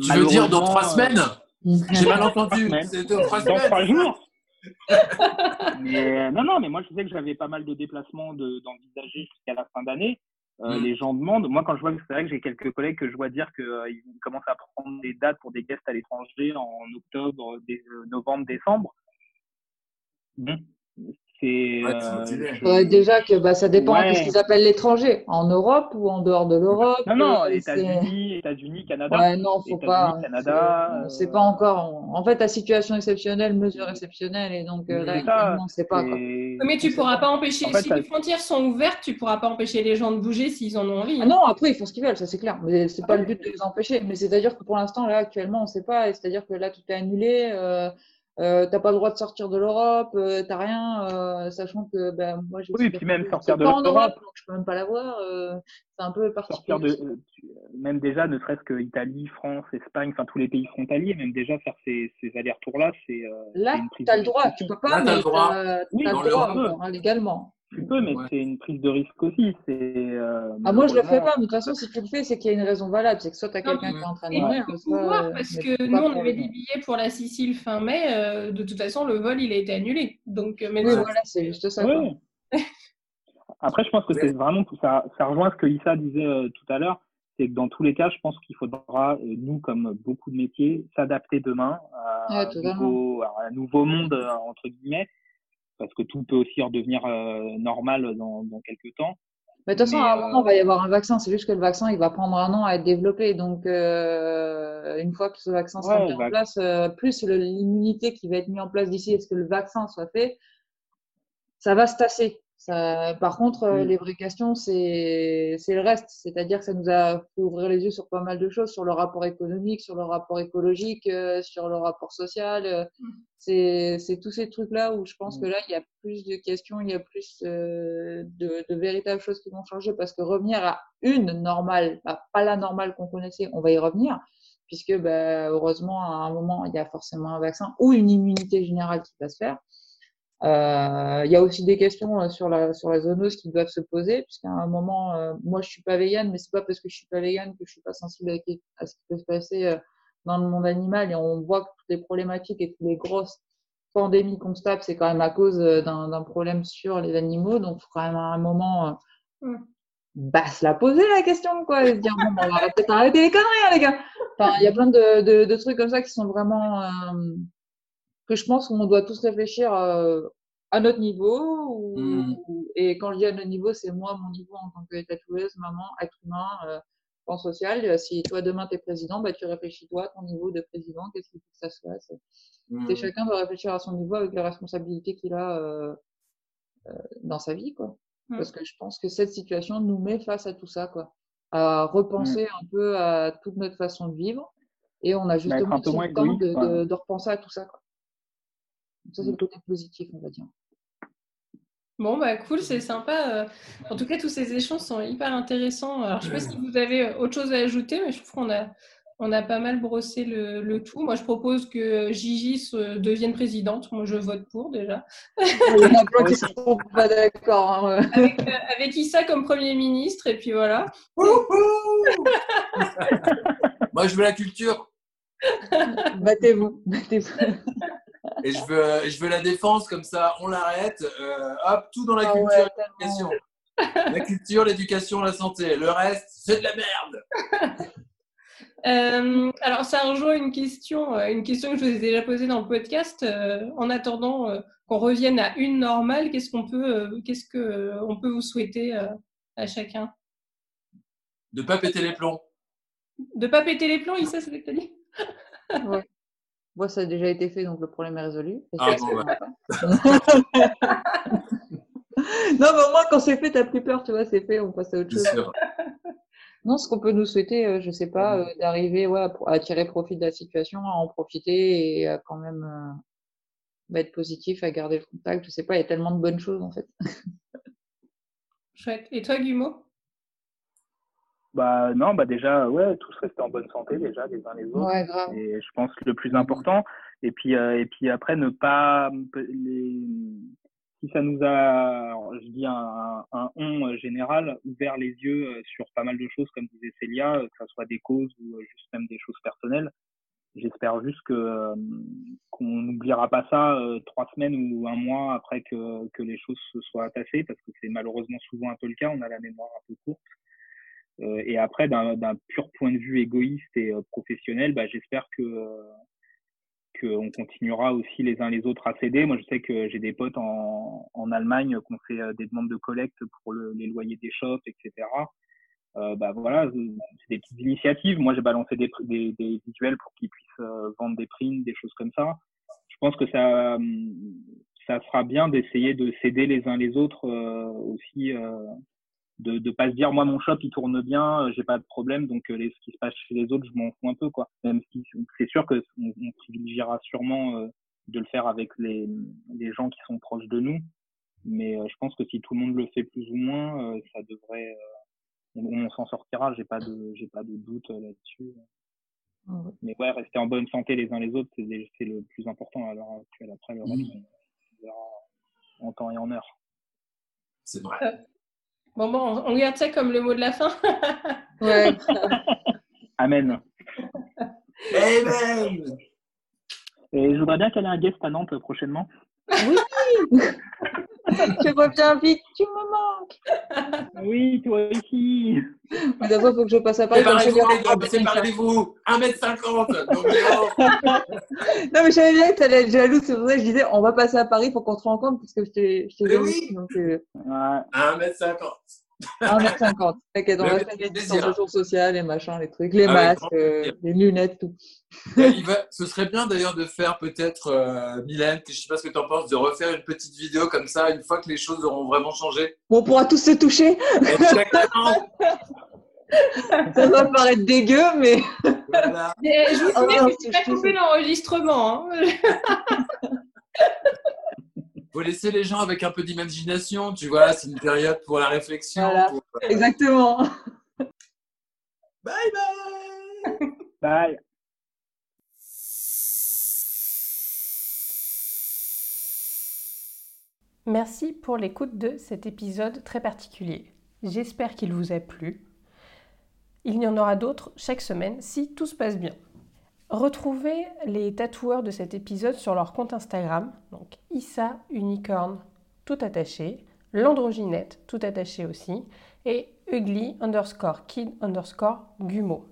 Tu veux dire dans trois semaines euh... J'ai mal entendu. C'est dans trois semaines. Dans trois jours. mais, non, non, mais moi, je sais que j'avais pas mal de déplacements de, d'envisager jusqu'à la fin d'année. Euh, mm. Les gens demandent. Moi, quand je vois que c'est vrai que j'ai quelques collègues que je vois dire qu'ils euh, commencent à prendre des dates pour des guests à l'étranger en octobre, des, euh, novembre, décembre. Bon. Mm. Et, euh, euh, déjà que bah, ça dépend ouais. de ce qu'ils appellent l'étranger, en Europe ou en dehors de l'Europe. Non, non, États-Unis, États-Unis, Canada. Ouais, non, faut pas. Canada, c'est, euh... c'est pas encore. En fait, à situation exceptionnelle, mesure exceptionnelle, et donc mais là, ça, non, c'est pas. Quoi. Mais tu pourras pas empêcher. En fait, si ça... les frontières sont ouvertes, tu pourras pas empêcher les gens de bouger s'ils en ont envie. Ah non, après ils font ce qu'ils veulent, ça c'est clair. Mais c'est pas ah, le but de les empêcher. Mais c'est-à-dire que pour l'instant, là, actuellement, on sait pas. Et c'est-à-dire que là, tout est annulé. Euh... Euh, t'as pas le droit de sortir de l'Europe, euh, t'as rien, euh, sachant que ben bah, moi j'ai. Oui, puis même sortir de l'Europe, Europe, donc je peux même pas l'avoir. Euh, c'est un peu particulier. Sortir de, même déjà, ne serait-ce que Italie, France, Espagne, enfin tous les pays frontaliers, même déjà faire ces, ces allers-retours là, c'est. Euh, là, c'est t'as le droit, tu peux pas, là, mais t'as, droit. t'as, oui, t'as le droit encore, hein, légalement. Tu peux, mais ouais. c'est une prise de risque aussi. C'est, euh, ah, moi, je le fais pas, mais de toute façon, si tu le fais, c'est qu'il y a une raison valable. C'est que soit tu as quelqu'un mais... qui est en train de mourir. Ouais. Parce que nous, on avait des billets pour la Sicile fin mai. Euh, de toute façon, le vol, il a été annulé. Donc, mais oui, voilà, c'est juste ça. Ouais. Après, je pense que c'est vraiment tout ça. Ça rejoint ce que Issa disait euh, tout à l'heure. C'est que dans tous les cas, je pense qu'il faudra, euh, nous, comme beaucoup de métiers, s'adapter demain à, ouais, un, nouveau, à un nouveau monde, euh, entre guillemets. Parce que tout peut aussi redevenir euh, normal dans, dans quelques temps. Mais de toute façon, à un moment, il va y avoir un vaccin. C'est juste que le vaccin, il va prendre un an à être développé. Donc, euh, une fois que ce vaccin ouais, sera mis va... en place, euh, plus le, l'immunité qui va être mise en place d'ici, est-ce que le vaccin soit fait, ça va se tasser. Ça, par contre, euh, mm. les vraies questions, c'est, c'est le reste. C'est-à-dire que ça nous a fait ouvrir les yeux sur pas mal de choses, sur le rapport économique, sur le rapport écologique, euh, sur le rapport social. Euh, mm. c'est, c'est tous ces trucs-là où je pense mm. que là, il y a plus de questions, il y a plus euh, de, de véritables choses qui vont changer. Parce que revenir à une normale, bah, pas la normale qu'on connaissait, on va y revenir. Puisque, bah, heureusement, à un moment, il y a forcément un vaccin ou une immunité générale qui va se faire. Il euh, y a aussi des questions sur la sur la zoonose qui doivent se poser, puisqu'à un moment, euh, moi je suis pas végane, mais c'est pas parce que je suis pas végane que je suis pas sensible à, à ce qui peut se passer dans le monde animal. Et on voit que toutes les problématiques et toutes les grosses pandémies qu'on se tape, c'est quand même à cause d'un, d'un problème sur les animaux. Donc faut quand même à un moment euh, bah se la poser la question, quoi, et se dire bon, on va peut-être arrêter les conneries, hein, les gars. Enfin, il y a plein de, de de trucs comme ça qui sont vraiment euh, que je pense qu'on doit tous réfléchir euh, à notre niveau. Ou, mm. ou, et quand je dis à notre niveau, c'est moi, mon niveau en tant que tatoueuse, maman, être humain, euh, plan social. Si toi, demain, tu es président, bah, tu réfléchis, toi, ton niveau de président, qu'est-ce qu'il faut que ça se fasse. Mm. Et chacun doit réfléchir à son niveau avec les responsabilités qu'il a euh, euh, dans sa vie, quoi. Mm. Parce que je pense que cette situation nous met face à tout ça, quoi. À repenser mm. un peu à toute notre façon de vivre. Et on a justement le temps de, de, de repenser à tout ça, quoi. Donc, ça, c'est le côté positif, on va dire. Bon, bah cool, c'est sympa. En tout cas, tous ces échanges sont hyper intéressants. Alors, je ne sais pas si vous avez autre chose à ajouter, mais je trouve qu'on a, on a pas mal brossé le, le tout. Moi, je propose que Gigi se devienne présidente. Moi, je vote pour, déjà. Il y en a plein qui ne sont pas d'accord. Hein. Avec, euh, avec Issa comme Premier ministre, et puis voilà. Moi, je veux la culture. Battez-vous, battez-vous. Et je veux, je veux la défense, comme ça, on l'arrête. Euh, hop, tout dans la ah culture, ouais, l'éducation. La culture, l'éducation, la santé. Le reste, c'est de la merde. euh, alors, ça rejoint une question, une question que je vous ai déjà posée dans le podcast. Euh, en attendant euh, qu'on revienne à une normale, qu'est-ce qu'on peut, euh, qu'est-ce que euh, on peut vous souhaiter euh, à chacun? De pas péter les plombs. De pas péter les plombs, Issa, c'est ce que t'as dit. Ouais. Moi, ça a déjà été fait, donc le problème est résolu. Ah bon, ouais. Non, mais au moins, quand c'est fait, t'as plus peur, tu vois, c'est fait, on passe à autre chose. Sûr. Non, ce qu'on peut nous souhaiter, je sais pas, euh, d'arriver ouais, à tirer profit de la situation, à en profiter et à quand même euh, être positif, à garder le contact, je sais pas, il y a tellement de bonnes choses, en fait. Chouette. Et toi, Gumo? Bah non, bah déjà, ouais, tous rester en bonne santé déjà les uns les autres. Ouais, grave. Et je pense que le plus important. Et puis euh, et puis après ne pas les, si ça nous a, je dis un un on général, ouvert les yeux sur pas mal de choses comme disait Célia, que ça soit des causes ou juste même des choses personnelles. J'espère juste que euh, qu'on n'oubliera pas ça euh, trois semaines ou un mois après que que les choses se soient tassées, parce que c'est malheureusement souvent un peu le cas. On a la mémoire un peu courte. Euh, et après, d'un, d'un pur point de vue égoïste et euh, professionnel, bah, j'espère que euh, qu'on continuera aussi les uns les autres à s'aider. Moi, je sais que j'ai des potes en, en Allemagne qu'on fait euh, des demandes de collecte pour le, les loyers des shops, et cetera. Euh, bah voilà, c'est des petites initiatives. Moi, j'ai balancé des, des, des visuels pour qu'ils puissent euh, vendre des prints, des choses comme ça. Je pense que ça, ça sera bien d'essayer de s'aider les uns les autres euh, aussi. Euh, de de pas se dire moi mon shop il tourne bien, j'ai pas de problème, donc les, ce qui se passe chez les autres je m'en fous un peu quoi, même si c'est sûr que on, on privilégiera sûrement euh, de le faire avec les les gens qui sont proches de nous, mais euh, je pense que si tout le monde le fait plus ou moins euh, ça devrait euh, on, on s'en sortira, j'ai pas de j'ai pas de doute euh, là-dessus. Mmh. Mais ouais, rester en bonne santé les uns les autres, c'est c'est le plus important à l'heure actuelle. Après le reste on verra en temps et en heure. C'est vrai. Euh... Bon, bon, on garde ça comme le mot de la fin. Ouais. Amen. Amen. Et je voudrais bien qu'elle ait un guest à Nantes prochainement. Oui. Tu reviens vite, tu me manques. Oui, toi aussi. Mais d'abord, il faut que je passe à Paris. Séparez-vous, un mètre cinquante. Non, mais je savais bien que tu allais être jalouse, c'est pour ça que je disais on va passer à Paris pour qu'on se rencontre, parce que je t'ai jalouse. Oui. Donc, euh... ouais. un mètre cinquante. T'inquiète, on va faire des distanciations sociales, les machins, les trucs, les ah, masques, oui, euh, les lunettes, tout. Il va... Ce serait bien d'ailleurs de faire peut-être, euh, Mylène, je ne sais pas ce que tu en penses, de refaire une petite vidéo comme ça, une fois que les choses auront vraiment changé. On pourra tous se toucher. Exactement. Ça va paraître dégueu, mais... Voilà. Mais je vous souviens que je n'ai pas coupé l'enregistrement. Hein. Faut laisser les gens avec un peu d'imagination, tu vois, c'est une période pour la réflexion. Voilà. Pour... Exactement. Bye bye. Bye. Merci pour l'écoute de cet épisode très particulier. J'espère qu'il vous a plu. Il y en aura d'autres chaque semaine si tout se passe bien. Retrouvez les tatoueurs de cet épisode sur leur compte Instagram, donc Issa Unicorn, tout attaché, L'Androgynette, tout attaché aussi, et Hugues underscore Kid underscore Gumo.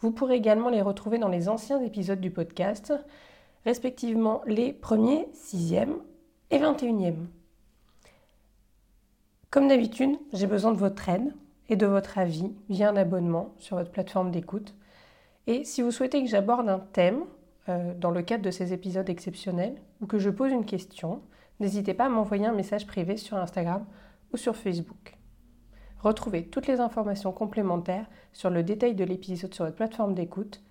Vous pourrez également les retrouver dans les anciens épisodes du podcast, respectivement les premiers, sixième et vingt et unième. Comme d'habitude, j'ai besoin de votre aide et de votre avis via un abonnement sur votre plateforme d'écoute. Et si vous souhaitez que j'aborde un thème euh, dans le cadre de ces épisodes exceptionnels ou que je pose une question, n'hésitez pas à m'envoyer un message privé sur Instagram ou sur Facebook. Retrouvez toutes les informations complémentaires sur le détail de l'épisode sur votre plateforme d'écoute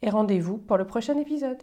et rendez-vous pour le prochain épisode.